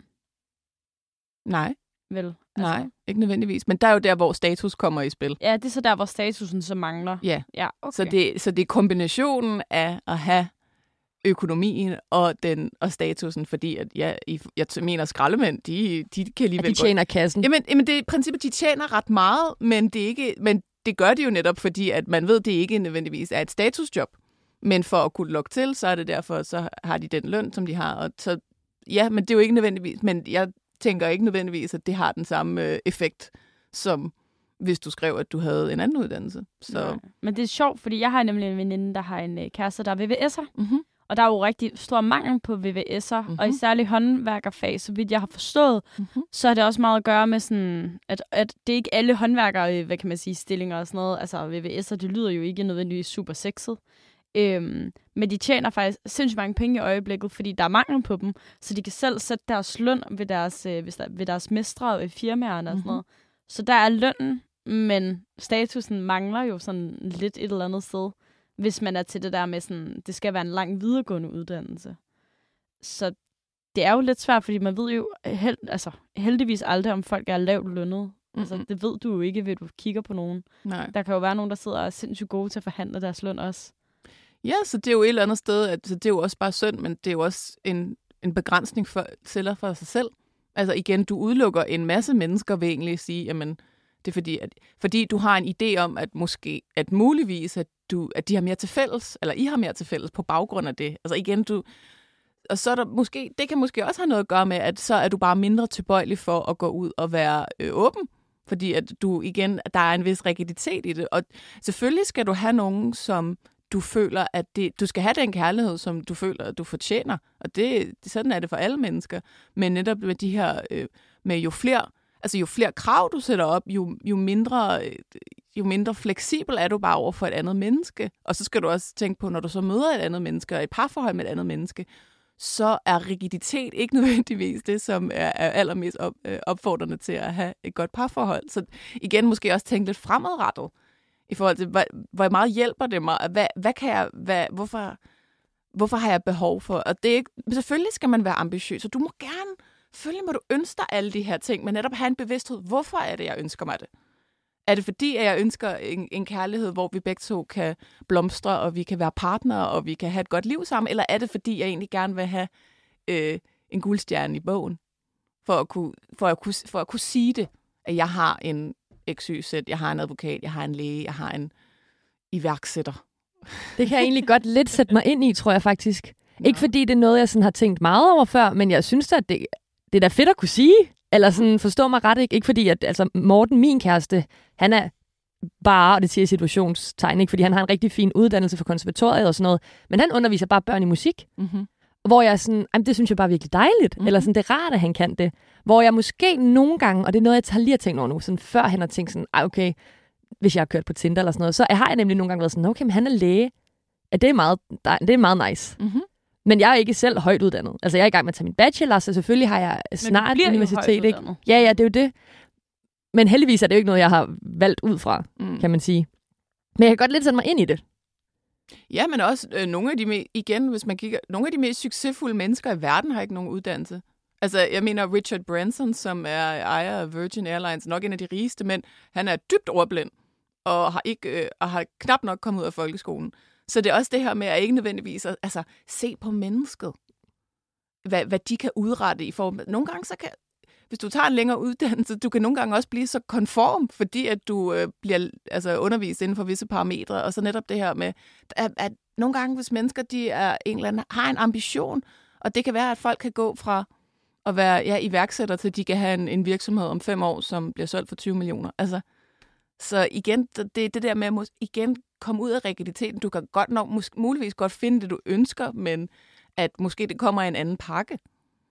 Nej. Vel? Altså. Nej, ikke nødvendigvis. Men der er jo der, hvor status kommer i spil. Ja, det er så der, hvor statusen så mangler. Ja, okay. Så det er kombinationen af at have økonomien og statusen, fordi at, ja, jeg mener skraldemænd, de kan alligevel... At de tjener kassen. Jamen, det er i princippet, de tjener ret meget, men det er ikke, men det gør de jo netop, fordi at man ved, det ikke nødvendigvis er et statusjob. Men for at kunne lokke til, så er det derfor, så har de den løn, som de har. Og så, ja, men det er jo ikke nødvendigvis... Men jeg tænker ikke nødvendigvis, at det har den samme effekt, som hvis du skrev, at du havde en anden uddannelse. Så. Ja. Men det er sjovt, fordi jeg har nemlig en veninde, der har en kæreste, der er VVS'er. Mm-hmm. Og der er jo rigtig stor mangel på VVS'er, mm-hmm. og i særlig håndværkerfag, så vidt jeg har forstået, mm-hmm. så har det også meget at gøre med, sådan, at det ikke alle håndværkere, hvad kan man sige, stillinger og sådan noget. Altså VVS'er, det lyder jo ikke nødvendigvis super sexet. Men de tjener faktisk sindssygt mange penge i øjeblikket, fordi der er mangel på dem, så de kan selv sætte deres løn ved deres mestre og firmaerne og sådan noget. Så der er lønnen, men statusen mangler jo sådan lidt et eller andet sted, hvis man er til det der med sådan, det skal være en lang videregående uddannelse. Så det er jo lidt svært, fordi man ved jo heldigvis aldrig, om folk er lavt lønnet. Mm-hmm. Altså, det ved du jo ikke, ved du kigger på nogen. Nej. Der kan jo være nogen, der sidder og er sindssygt gode til at forhandle deres løn også. Ja, så det er jo et eller andet sted, så det er jo også bare synd, men det er jo også en begrænsning for sælger for sig selv. Altså igen, du udelukker en masse mennesker ved egentlig at sige, jamen, det er fordi du har en idé om, at måske, at muligvis, at de har mere til fælles, eller I har mere til fælles på baggrund af det. Altså igen, og så er der måske, det kan måske også have noget at gøre med, at så er du bare mindre tilbøjelig for at gå ud og være åben. Fordi at du igen, der er en vis rigiditet i det. Og selvfølgelig skal du have nogen, som... du føler, at du skal have den kærlighed, som du føler, at du fortjener. Og sådan er det for alle mennesker. Men netop med de her, med jo flere krav, du sætter op, jo mindre fleksibel er du bare over for et andet menneske. Og så skal du også tænke på, når du så møder et andet menneske, og et parforhold med et andet menneske, så er rigiditet ikke nødvendigvis det, som er allermest opfordrende til at have et godt parforhold. Så igen, måske også tænke lidt fremadrettet. I forhold til, hvor meget hjælper det mig? Hvorfor har jeg behov for? Og det er ikke, selvfølgelig skal man være ambitiøs, og du må gerne, selvfølgelig må du ønske dig alle de her ting, men netop have en bevidsthed. Hvorfor er det, jeg ønsker mig det? Er det fordi, at jeg ønsker en kærlighed, hvor vi begge to kan blomstre, og vi kan være partnere, og vi kan have et godt liv sammen? Eller er det fordi, jeg egentlig gerne vil have en guldstjerne i bogen? For at kunne sige det, at jeg har en... jeg har en advokat, jeg har en læge, jeg har en iværksætter. Det kan jeg egentlig godt lidt sætte mig ind i, tror jeg faktisk. Nej. Ikke fordi det er noget, jeg sådan har tænkt meget over før, men jeg synes da, at det er da fedt at kunne sige. Eller sådan, forstå mig ret, ikke fordi, at altså Morten, min kæreste, han er bare, og det siger situationstegn, ikke fordi han har en rigtig fin uddannelse for konservatoriet og sådan noget, men han underviser bare børn i musik. Mm-hmm. Hvor jeg sådan, det synes jeg bare virkelig dejligt, mm-hmm. eller sådan, det er rart, at han kan det. Hvor jeg måske nogle gange, og det er noget, jeg lige har tænkt over nu, sådan før han har tænkt sådan, okay, hvis jeg har kørt på Tinder eller sådan noget, så har jeg nemlig nogle gange været sådan, okay, men han er læge. Ja, det er meget nice. Mm-hmm. Men jeg er ikke selv højt uddannet. Altså, jeg er i gang med at tage min bachelor, så selvfølgelig har jeg snart universitet, ikke? Ja, det er jo det. Men heldigvis er det jo ikke noget, jeg har valgt ud fra, kan man sige. Men jeg kan godt lidt sætte mig ind i det. Ja, men også nogle af de igen, hvis man kigger, nogle af de mest succesfulde mennesker i verden har ikke nogen uddannelse. Altså, jeg mener Richard Branson, som er ejer af Virgin Airlines, nok en af de rigeste, men han er dybt ordblind og har ikke og har knap nok kommet ud af folkeskolen. Så det er også det her med at ikke nødvendigvis altså se på mennesket, hvad de kan udrette i form. Nogle gange så kan, hvis du tager en længere uddannelse, du kan nogle gange også blive så konform, fordi at du bliver altså undervist inden for visse parametre, og så netop det her med, at nogle gange, hvis mennesker de er en eller anden, har en ambition, og det kan være, at folk kan gå fra at være iværksætter, til de kan have en virksomhed om 5 år, som bliver solgt for 20 millioner. Altså, så igen, det er det der med at igen komme ud af rigiditeten. Du kan godt nok, muligvis godt finde det, du ønsker, men at måske det kommer i en anden pakke.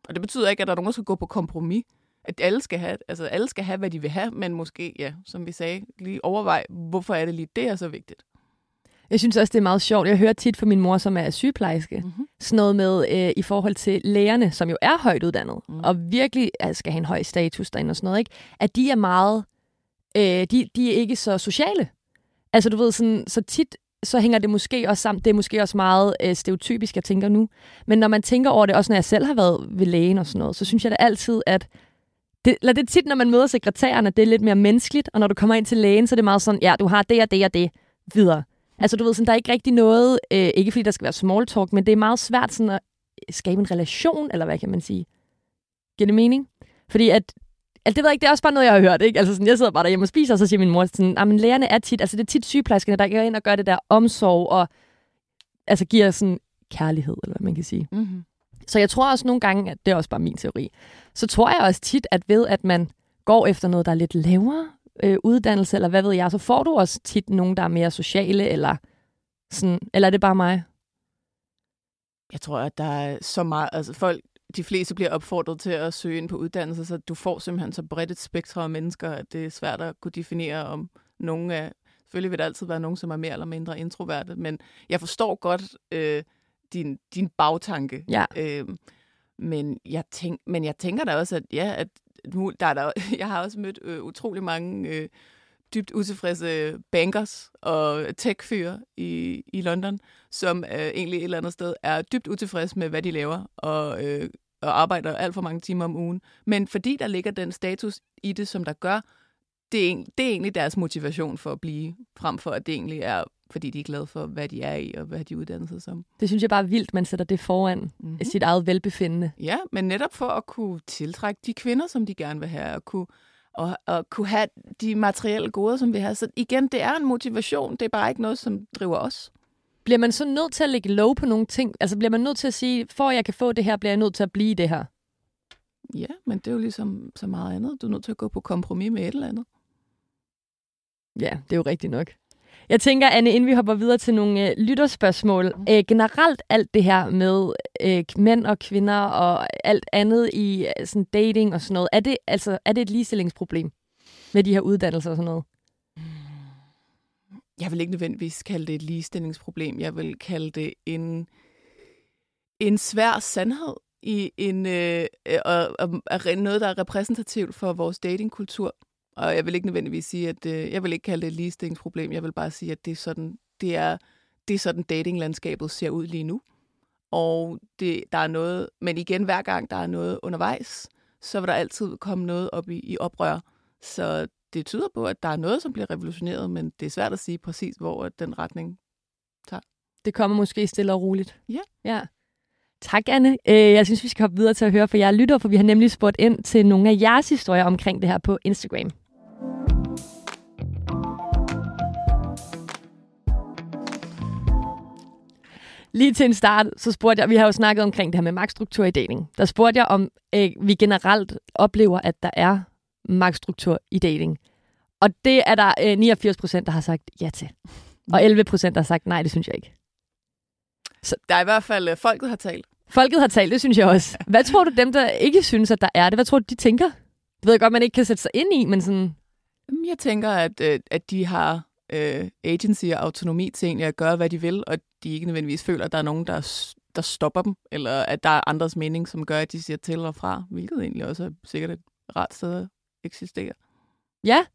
Og det betyder ikke, at der er nogen, der skal gå på kompromis. At alle skal have, altså alle skal have, hvad de vil have, men måske, ja, som vi sagde, lige overvej, hvorfor er det lige det er så vigtigt. Jeg synes også, det er meget sjovt. Jeg hører tit fra min mor, som er sygeplejerske, sådan noget med i forhold til lægerne, som jo er højt uddannet, og virkelig skal have en høj status derinde og sådan noget, ikke? At de er meget, de er ikke så sociale. Altså du ved, sådan, så tit, så hænger det måske også sammen. Det er måske også meget stereotypisk, jeg tænker nu. Men når man tænker over det, også når jeg selv har været ved lægen og sådan noget, så synes jeg da altid, at det er tit, når man møder sekretæren, at det er lidt mere menneskeligt, og når du kommer ind til lægen, så er det meget sådan, ja, du har det og det og det videre. Altså du ved, sådan, der er ikke rigtig noget, ikke fordi der skal være small talk, men det er meget svært sådan at skabe en relation, eller hvad kan man sige? Giver det mening? Fordi at, altså det ved jeg ikke, det er også bare noget, jeg har hørt, ikke? Altså sådan, jeg sidder bare derhjemme og spiser, og så siger min mor sådan, ah, men lægerne er tit, altså det er tit sygeplejerskerne, der går ind og gør det der omsorg, og altså giver sådan kærlighed, eller hvad man kan sige. Mm-hmm. Så jeg tror også nogle gange, at det er også bare min teori, så tror jeg også tit, at ved at man går efter noget, der er lidt lavere uddannelse, eller hvad ved jeg, så får du også tit nogen, der er mere sociale, eller sådan, eller er det bare mig? Jeg tror, at der er så meget, altså folk, de fleste bliver opfordret til at søge ind på uddannelse, så du får simpelthen så bredt et spektrum af mennesker, at det er svært at kunne definere, om nogen er, selvfølgelig vil der altid være nogen, som er mere eller mindre introverte, men jeg forstår godt din bagtanke. Ja. Men jeg tænker da også, at ja, at jeg har også mødt utrolig mange dybt utilfredse bankers og tech-fyre i London, som egentlig et eller andet sted er dybt utilfredse med, hvad de laver, og arbejder alt for mange timer om ugen. Men fordi der ligger den status i det, som der gør, det er egentlig deres motivation for at blive, frem for at det egentlig er, fordi de er glade for, hvad de er i, og hvad de uddanner sig som. Det synes jeg bare er vildt, man sætter det foran sit eget velbefindende. Ja, men netop for at kunne tiltrække de kvinder, som de gerne vil have, og kunne have de materielle goder, som vi har. Så igen, det er en motivation, det er bare ikke noget, som driver os. Bliver man så nødt til at lægge lov på nogle ting? Altså bliver man nødt til at sige, for at jeg kan få det her, bliver jeg nødt til at blive det her? Ja, men det er jo ligesom så meget andet. Du er nødt til at gå på kompromis med et eller andet. Ja, det er jo rigtigt nok. Jeg tænker, Anne, inden vi hopper videre til nogle lytterspørgsmål, generelt alt det her med mænd og kvinder og alt andet i sådan dating og sådan noget, er det et ligestillingsproblem med de her uddannelser og sådan noget? Jeg vil ikke nødvendigvis kalde det et ligestillingsproblem. Jeg vil kalde det en svær sandhed i noget, der er repræsentativt for vores datingkultur. Og jeg vil ikke nødvendigvis sige, at jeg vil ikke kalde det et ligestillingsproblem. Jeg vil bare sige, at det er sådan datinglandskabet ser ud lige nu. Og der er noget, men igen hver gang der er noget undervejs, så vil der altid komme noget op i oprør. Så det tyder på, at der er noget, som bliver revolutioneret, men det er svært at sige præcis, hvor den retning tager. Det kommer måske stille og roligt. Ja. Ja. Tak, Anne. Jeg synes, vi skal hoppe videre til at høre fra jer lytter, for vi har nemlig spurgt ind til nogle af jeres historier omkring det her på Instagram. Lige til en start, så spurgte jeg, vi har jo snakket omkring det her med magtstruktur i dating. Der spurgte jeg, om vi generelt oplever, at der er magtstruktur i dating. Og det er der 89%, der har sagt ja til. Og 11%, der har sagt nej, det synes jeg ikke. Så der er i hvert fald, folket har talt. Folket har talt, det synes jeg også. Hvad tror du dem, der ikke synes, at der er det? Hvad tror du, de tænker? Det ved jeg godt, man ikke kan sætte sig ind i, men sådan... Jeg tænker, at de har agency og autonomi til egentlig at gøre, hvad de vil, og de ikke nødvendigvis føler, at der er nogen, der stopper dem, eller at der er andres mening, som gør, at de siger til og fra, hvilket egentlig også er sikkert et rart sted at eksistere. Ja,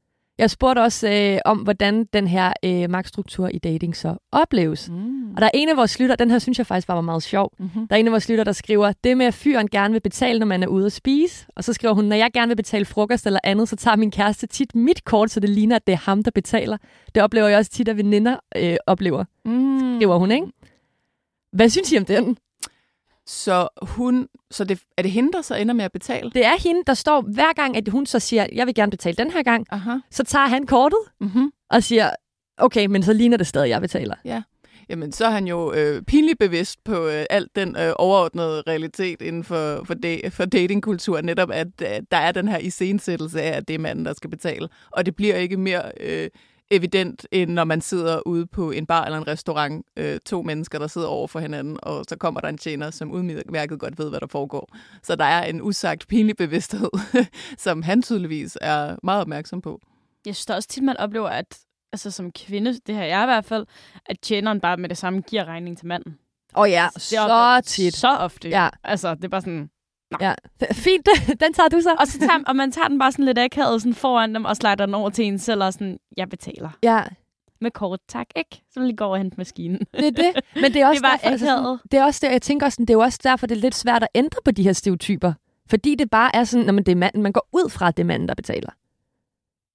Jeg spurgte også om, hvordan den her magtstruktur i dating så opleves. Mm. Og der er en af vores lytter, den her synes jeg faktisk bare var meget sjov. Mm-hmm. Der er en af vores lytter, der skriver, det med at fyren gerne vil betale, når man er ude at spise. Og så skriver hun, når jeg gerne vil betale frokost eller andet, så tager min kæreste tit mit kort, så det ligner, at det er ham, der betaler. Det oplever jeg også tit, at veninder oplever. Mm. Skriver hun, ikke? Hvad synes I om den? Er det hende, der så ender med at betale? Det er hende, der står hver gang, at hun så siger, jeg vil gerne betale den her gang. Aha. Så tager han kortet og siger, okay, men så ligner det stadig, jeg betaler. Ja. Jamen, så er han jo pinligt bevidst på alt den overordnede realitet inden for datingkultur, netop at der er den her iscenesættelse af, at det er manden, der skal betale. Og det bliver ikke mere evident, end når man sidder ude på en bar eller en restaurant. To mennesker, der sidder over for hinanden, og så kommer der en tjener, som udmærket godt ved, hvad der foregår. Så der er en usagt pinlig bevidsthed, som han tydeligvis er meget opmærksom på. Jeg synes også tit, man oplever, at altså som kvinde, det her jeg i hvert fald, at tjeneren bare med det samme giver regning til manden. Ja, så tit. Så ofte. Ja. Altså, det er bare sådan... Ja, fint, den tager du så. Og man tager den bare sådan lidt akavet sådan foran dem og slider den over til en selv og sådan, jeg betaler. Ja. Med kort, tak, ikke? Så vil jeg gå over og hente maskinen. Det er det. Men det er også derfor, jeg tænker også, det er også derfor, det er lidt svært at ændre på de her stereotyper. Fordi det bare er sådan, når det er manden, man går ud fra, at det er manden, der betaler.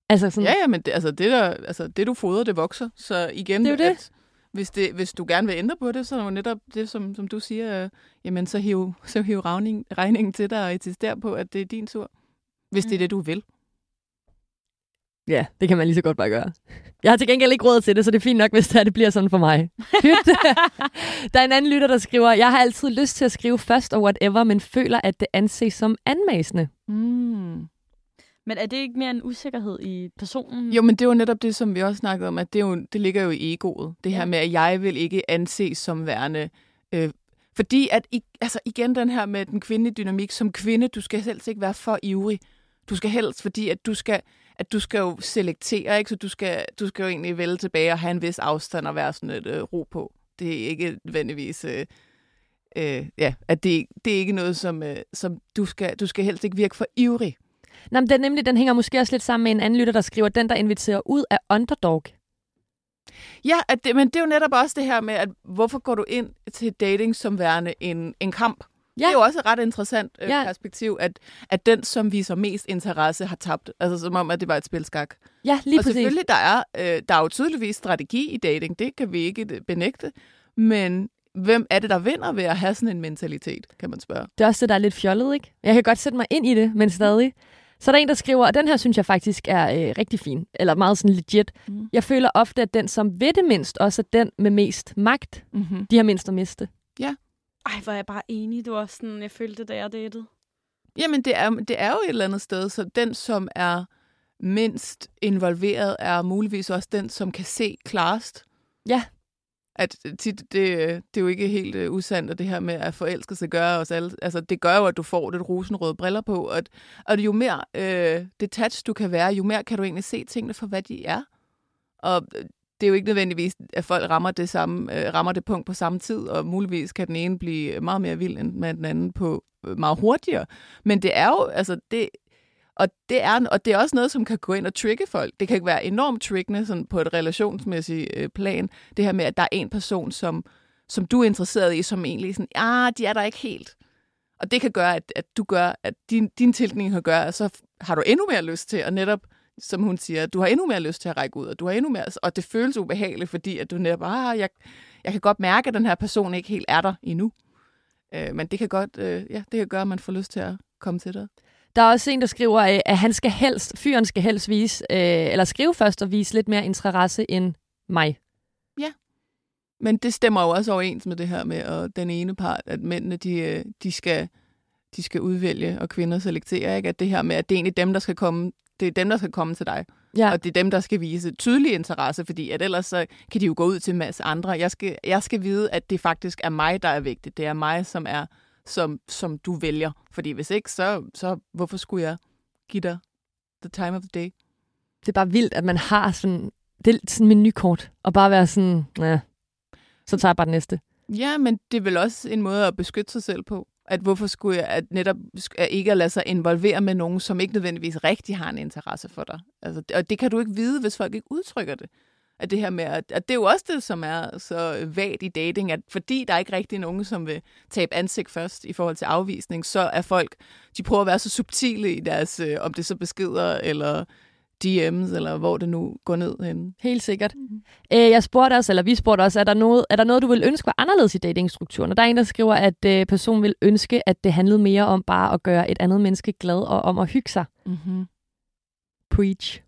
Altså sådan. Ja, men det du fodrer, det vokser. Så igen, det er jo det. Hvis du gerne vil ændre på det, så er det jo netop det, som du siger, jamen så hiv regningen til dig og insister på, at det er din tur, hvis det er det, du vil. Ja, det kan man lige så godt bare gøre. Jeg har til gengæld ikke råd til det, så det er fint nok, hvis det bliver sådan for mig. Der er en anden lytter, der skriver, jeg har altid lyst til at skrive først og whatever, men føler, at det anses som anmasende. Mm. Men er det ikke mere en usikkerhed i personen? Jo, men det er jo netop det, som vi også snakkede om, at det ligger jo i egoet. Det her med, at jeg vil ikke anses som værende. Fordi at, igen den her med den kvindelige dynamik, som kvinde, du skal helst ikke være for ivrig. Du skal helst, fordi at du skal jo selektere, ikke? Så du skal jo egentlig vælge tilbage og have en vis afstand og være sådan et ro på. Det er ikke nødvendigvis... at det er ikke noget, som du skal helst ikke virke for ivrig. Nå, men den hænger måske også lidt sammen med en anden lytter, der skriver, den, der inviterer ud, er underdog. Ja, men det er jo netop også det her med, at hvorfor går du ind til dating som værende en kamp? Ja. Det er jo også et ret interessant perspektiv, at den, som viser mest interesse, har tabt. Altså som om, at det var et spilskak. Ja, lige præcis. Og selvfølgelig, der er jo tydeligvis strategi i dating, det kan vi ikke benægte, men... Hvem er det, der vinder ved at have sådan en mentalitet, kan man spørge. Det er også det, der er lidt fjollet, ikke? Jeg kan godt sætte mig ind i det, men stadig. Så er der en, der skriver, og den her synes jeg faktisk er rigtig fin, eller meget sådan legit. Mm. Jeg føler ofte, at den, som ved det mindst, også er den med mest magt. Mm-hmm. De har mindst at miste. Ja. Ej, hvor er jeg bare enig. Det var sådan, jeg følte, da jeg datede. Jamen, det er jo et eller andet sted, så den, som er mindst involveret, er muligvis også den, som kan se klarest. Ja. At tit, det er jo ikke helt usandt, at det her med at forelske sig gør os alle. Altså, det gør jo, at du får lidt rosenrøde briller på. Og jo mere detached du kan være, jo mere kan du egentlig se tingene for, hvad de er. Og det er jo ikke nødvendigvis, at folk rammer det samme, rammer det punkt på samme tid, og muligvis kan den ene blive meget mere vild end den anden på meget hurtigere. Men det er jo, altså det... Og det er også noget, som kan gå ind og trigge folk. Det kan ikke være enormt triggende sådan på et relationsmæssigt plan. Det her med, at der er en person, som du er interesseret i, som egentlig sådan, de er der ikke helt. Og det kan gøre, at din tilknytning kan gøre, at så har du endnu mere lyst til, og netop, som hun siger, du har endnu mere lyst til at række ud, og du har endnu mere, og det føles ubehageligt, fordi at du netop, jeg kan godt mærke, at den her person ikke helt er der endnu. Men det kan godt, det kan gøre, at man får lyst til at komme til dig. Der er også en, der skriver, at fyren skal helst skrive først og vise lidt mere interesse end mig. Ja, men det stemmer jo også overens med det her med den ene part, at mændene de skal udvælge, og kvinder selekterer, ikke? At det her med, at det er egentlig dem, der skal komme, det er dem, der skal komme til dig. Ja. Og det er dem, der skal vise tydelig interesse, fordi at ellers så kan de jo gå ud til en masse andre. Jeg skal vide, at det faktisk er mig, der er vigtigt. Det er mig, som er... Som du vælger. Fordi hvis ikke, så hvorfor skulle jeg give dig the time of the day? Det er bare vildt, at man har sådan... Det er sådan et menukort, og bare være sådan... Ja, så tager jeg bare det næste. Ja, men det er vel også en måde at beskytte sig selv på. At hvorfor skulle jeg ikke at lade sig involvere med nogen, som ikke nødvendigvis rigtig har en interesse for dig. Altså, og det kan du ikke vide, hvis folk ikke udtrykker det. At det her med, at det er jo også det, som er så vagt i dating, at fordi der er ikke rigtig nogen, som vil tabe ansigt først i forhold til afvisning, så er folk, de prøver at være så subtile i deres, om det så beskeder eller DM's, eller hvor det nu går ned henne. Helt sikkert. Mm-hmm. Vi spurgte også, er der noget, du vil ønske var anderledes i datingstrukturen? Og der er en, der skriver, at personen vil ønske, at det handlede mere om bare at gøre et andet menneske glad og om at hygge sig. Mm-hmm. Preach.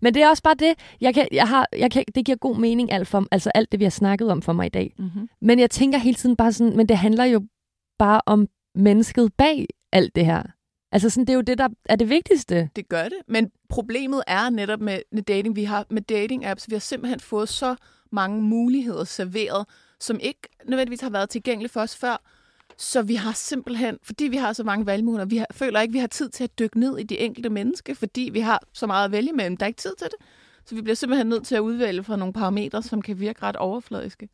Men det er også bare det, det giver god mening alt det, vi har snakket om for mig i dag. Mm-hmm. Men jeg tænker hele tiden bare sådan, men det handler jo bare om mennesket bag alt det her. Altså sådan, det er jo det, der er det vigtigste. Det gør det, men problemet er netop med dating. Vi har med dating-apps, vi har simpelthen fået så mange muligheder serveret, som ikke nødvendigvis har været tilgængelige for os før. Så vi har simpelthen, fordi vi har så mange valgmuligheder, føler ikke, vi har tid til at dykke ned i de enkelte mennesker, fordi vi har så meget at vælge mellem. Der er ikke tid til det. Så vi bliver simpelthen nødt til at udvælge fra nogle parametre, som kan virke ret overfladiske.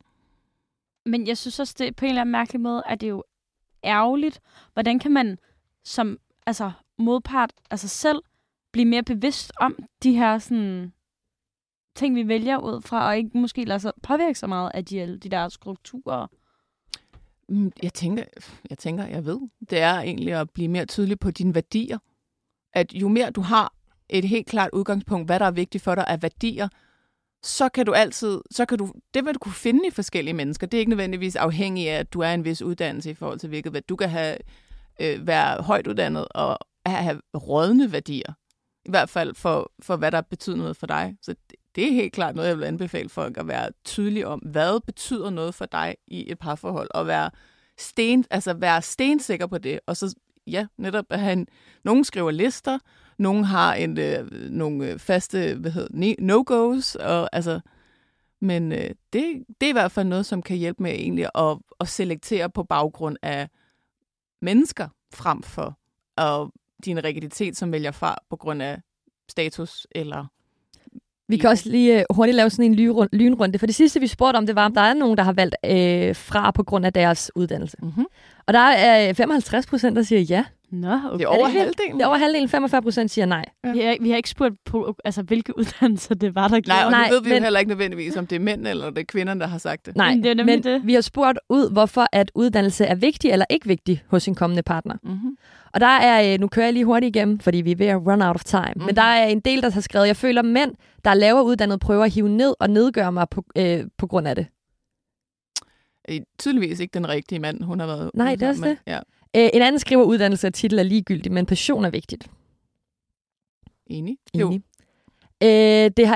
Men jeg synes også, det på en eller anden mærkelig måde, at det er jo ærgerligt. Hvordan kan man som modpart af sig selv blive mere bevidst om de her sådan, ting, vi vælger ud fra, og ikke måske lade sig påvirke så meget af de der strukturer? Jeg ved. Det er egentlig at blive mere tydelig på dine værdier. At jo mere du har et helt klart udgangspunkt, hvad der er vigtigt for dig af værdier, det vil du kunne finde i forskellige mennesker. Det er ikke nødvendigvis afhængigt af, at du er en vis uddannelse i forhold til hvilket, hvad du kan have, være højt uddannet og have rådne værdier. I hvert fald for hvad der betyder noget for dig. Så det er helt klart noget, jeg vil anbefale folk at være tydelige om. Hvad betyder noget for dig i et parforhold? Og være stensikker på det. Og så netop at have nogen skriver lister, nogen har nogle faste no-goes. Og, det er i hvert fald noget, som kan hjælpe med egentlig at selektere på baggrund af mennesker frem for, og din rigiditet, som vælger fra på grund af status eller... Vi kan også lige hurtigt lave sådan en lynrunde, for det sidste, vi spurgte om, det var, om der er nogen, der har valgt fra på grund af deres uddannelse. Mm-hmm. Og der er 55%, der siger ja. Nå, okay. Det er over halvdelen. Det er over halvdelen, 45% siger nej. Ja. Vi har ikke spurgt på, hvilke uddannelser det var, der gjorde. Nej, ved vi jo heller ikke nødvendigvis, om det er mænd eller det er kvinderne, der har sagt det. Nej, det er nemlig det. Vi har spurgt ud, hvorfor at uddannelse er vigtig eller ikke vigtig hos sin kommende partner. Mm-hmm. Og der er, nu kører jeg lige hurtigt igennem, fordi vi er ved at run out of time, mm-hmm. Men der er en del, der har skrevet, jeg føler mænd, der laver uddannet, prøver at hive ned og nedgøre mig på grund af det. Tydeligvis ikke den rigtige mand, hun har været. Nej, det er også det. Ja. En anden skriver, uddannelse og titel er ligegyldigt, men passion er vigtigt. Enig. Det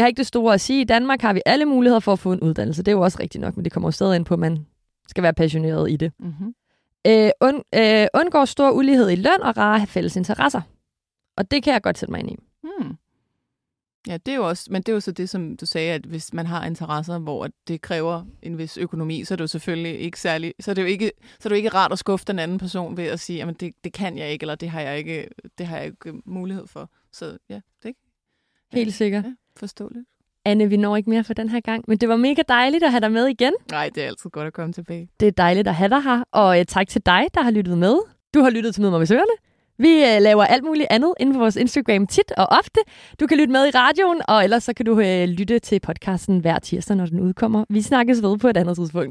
har ikke det store at sige. I Danmark har vi alle muligheder for at få en uddannelse. Det er jo også rigtigt nok, men det kommer jo stadig ind på, at man skal være passioneret i det. Mm-hmm. Undgår stor ulighed i løn og rare fælles interesser. Og det kan jeg godt sætte mig ind i. Mm. Ja, det er jo også, men det er jo så det, som du sagde, at hvis man har interesser, hvor det kræver en vis økonomi, så er det jo selvfølgelig ikke særlig, så er det jo ikke rart at skuffe den anden person ved at sige, jamen det kan jeg ikke, eller det har jeg ikke mulighed for. Så ja, det ikke. Helt sikkert. Ja, forståeligt. Anne, vi når ikke mere for den her gang, men det var mega dejligt at have dig med igen. Nej, det er altid godt at komme tilbage. Det er dejligt at have dig her, og tak til dig, der har lyttet med. Du har lyttet til Mød mig med søerne. Vi laver alt muligt andet inden for vores Instagram tit og ofte. Du kan lytte med i radioen, og ellers så kan du lytte til podcasten hver tirsdag, når den udkommer. Vi snakkes ved på et andet tidspunkt.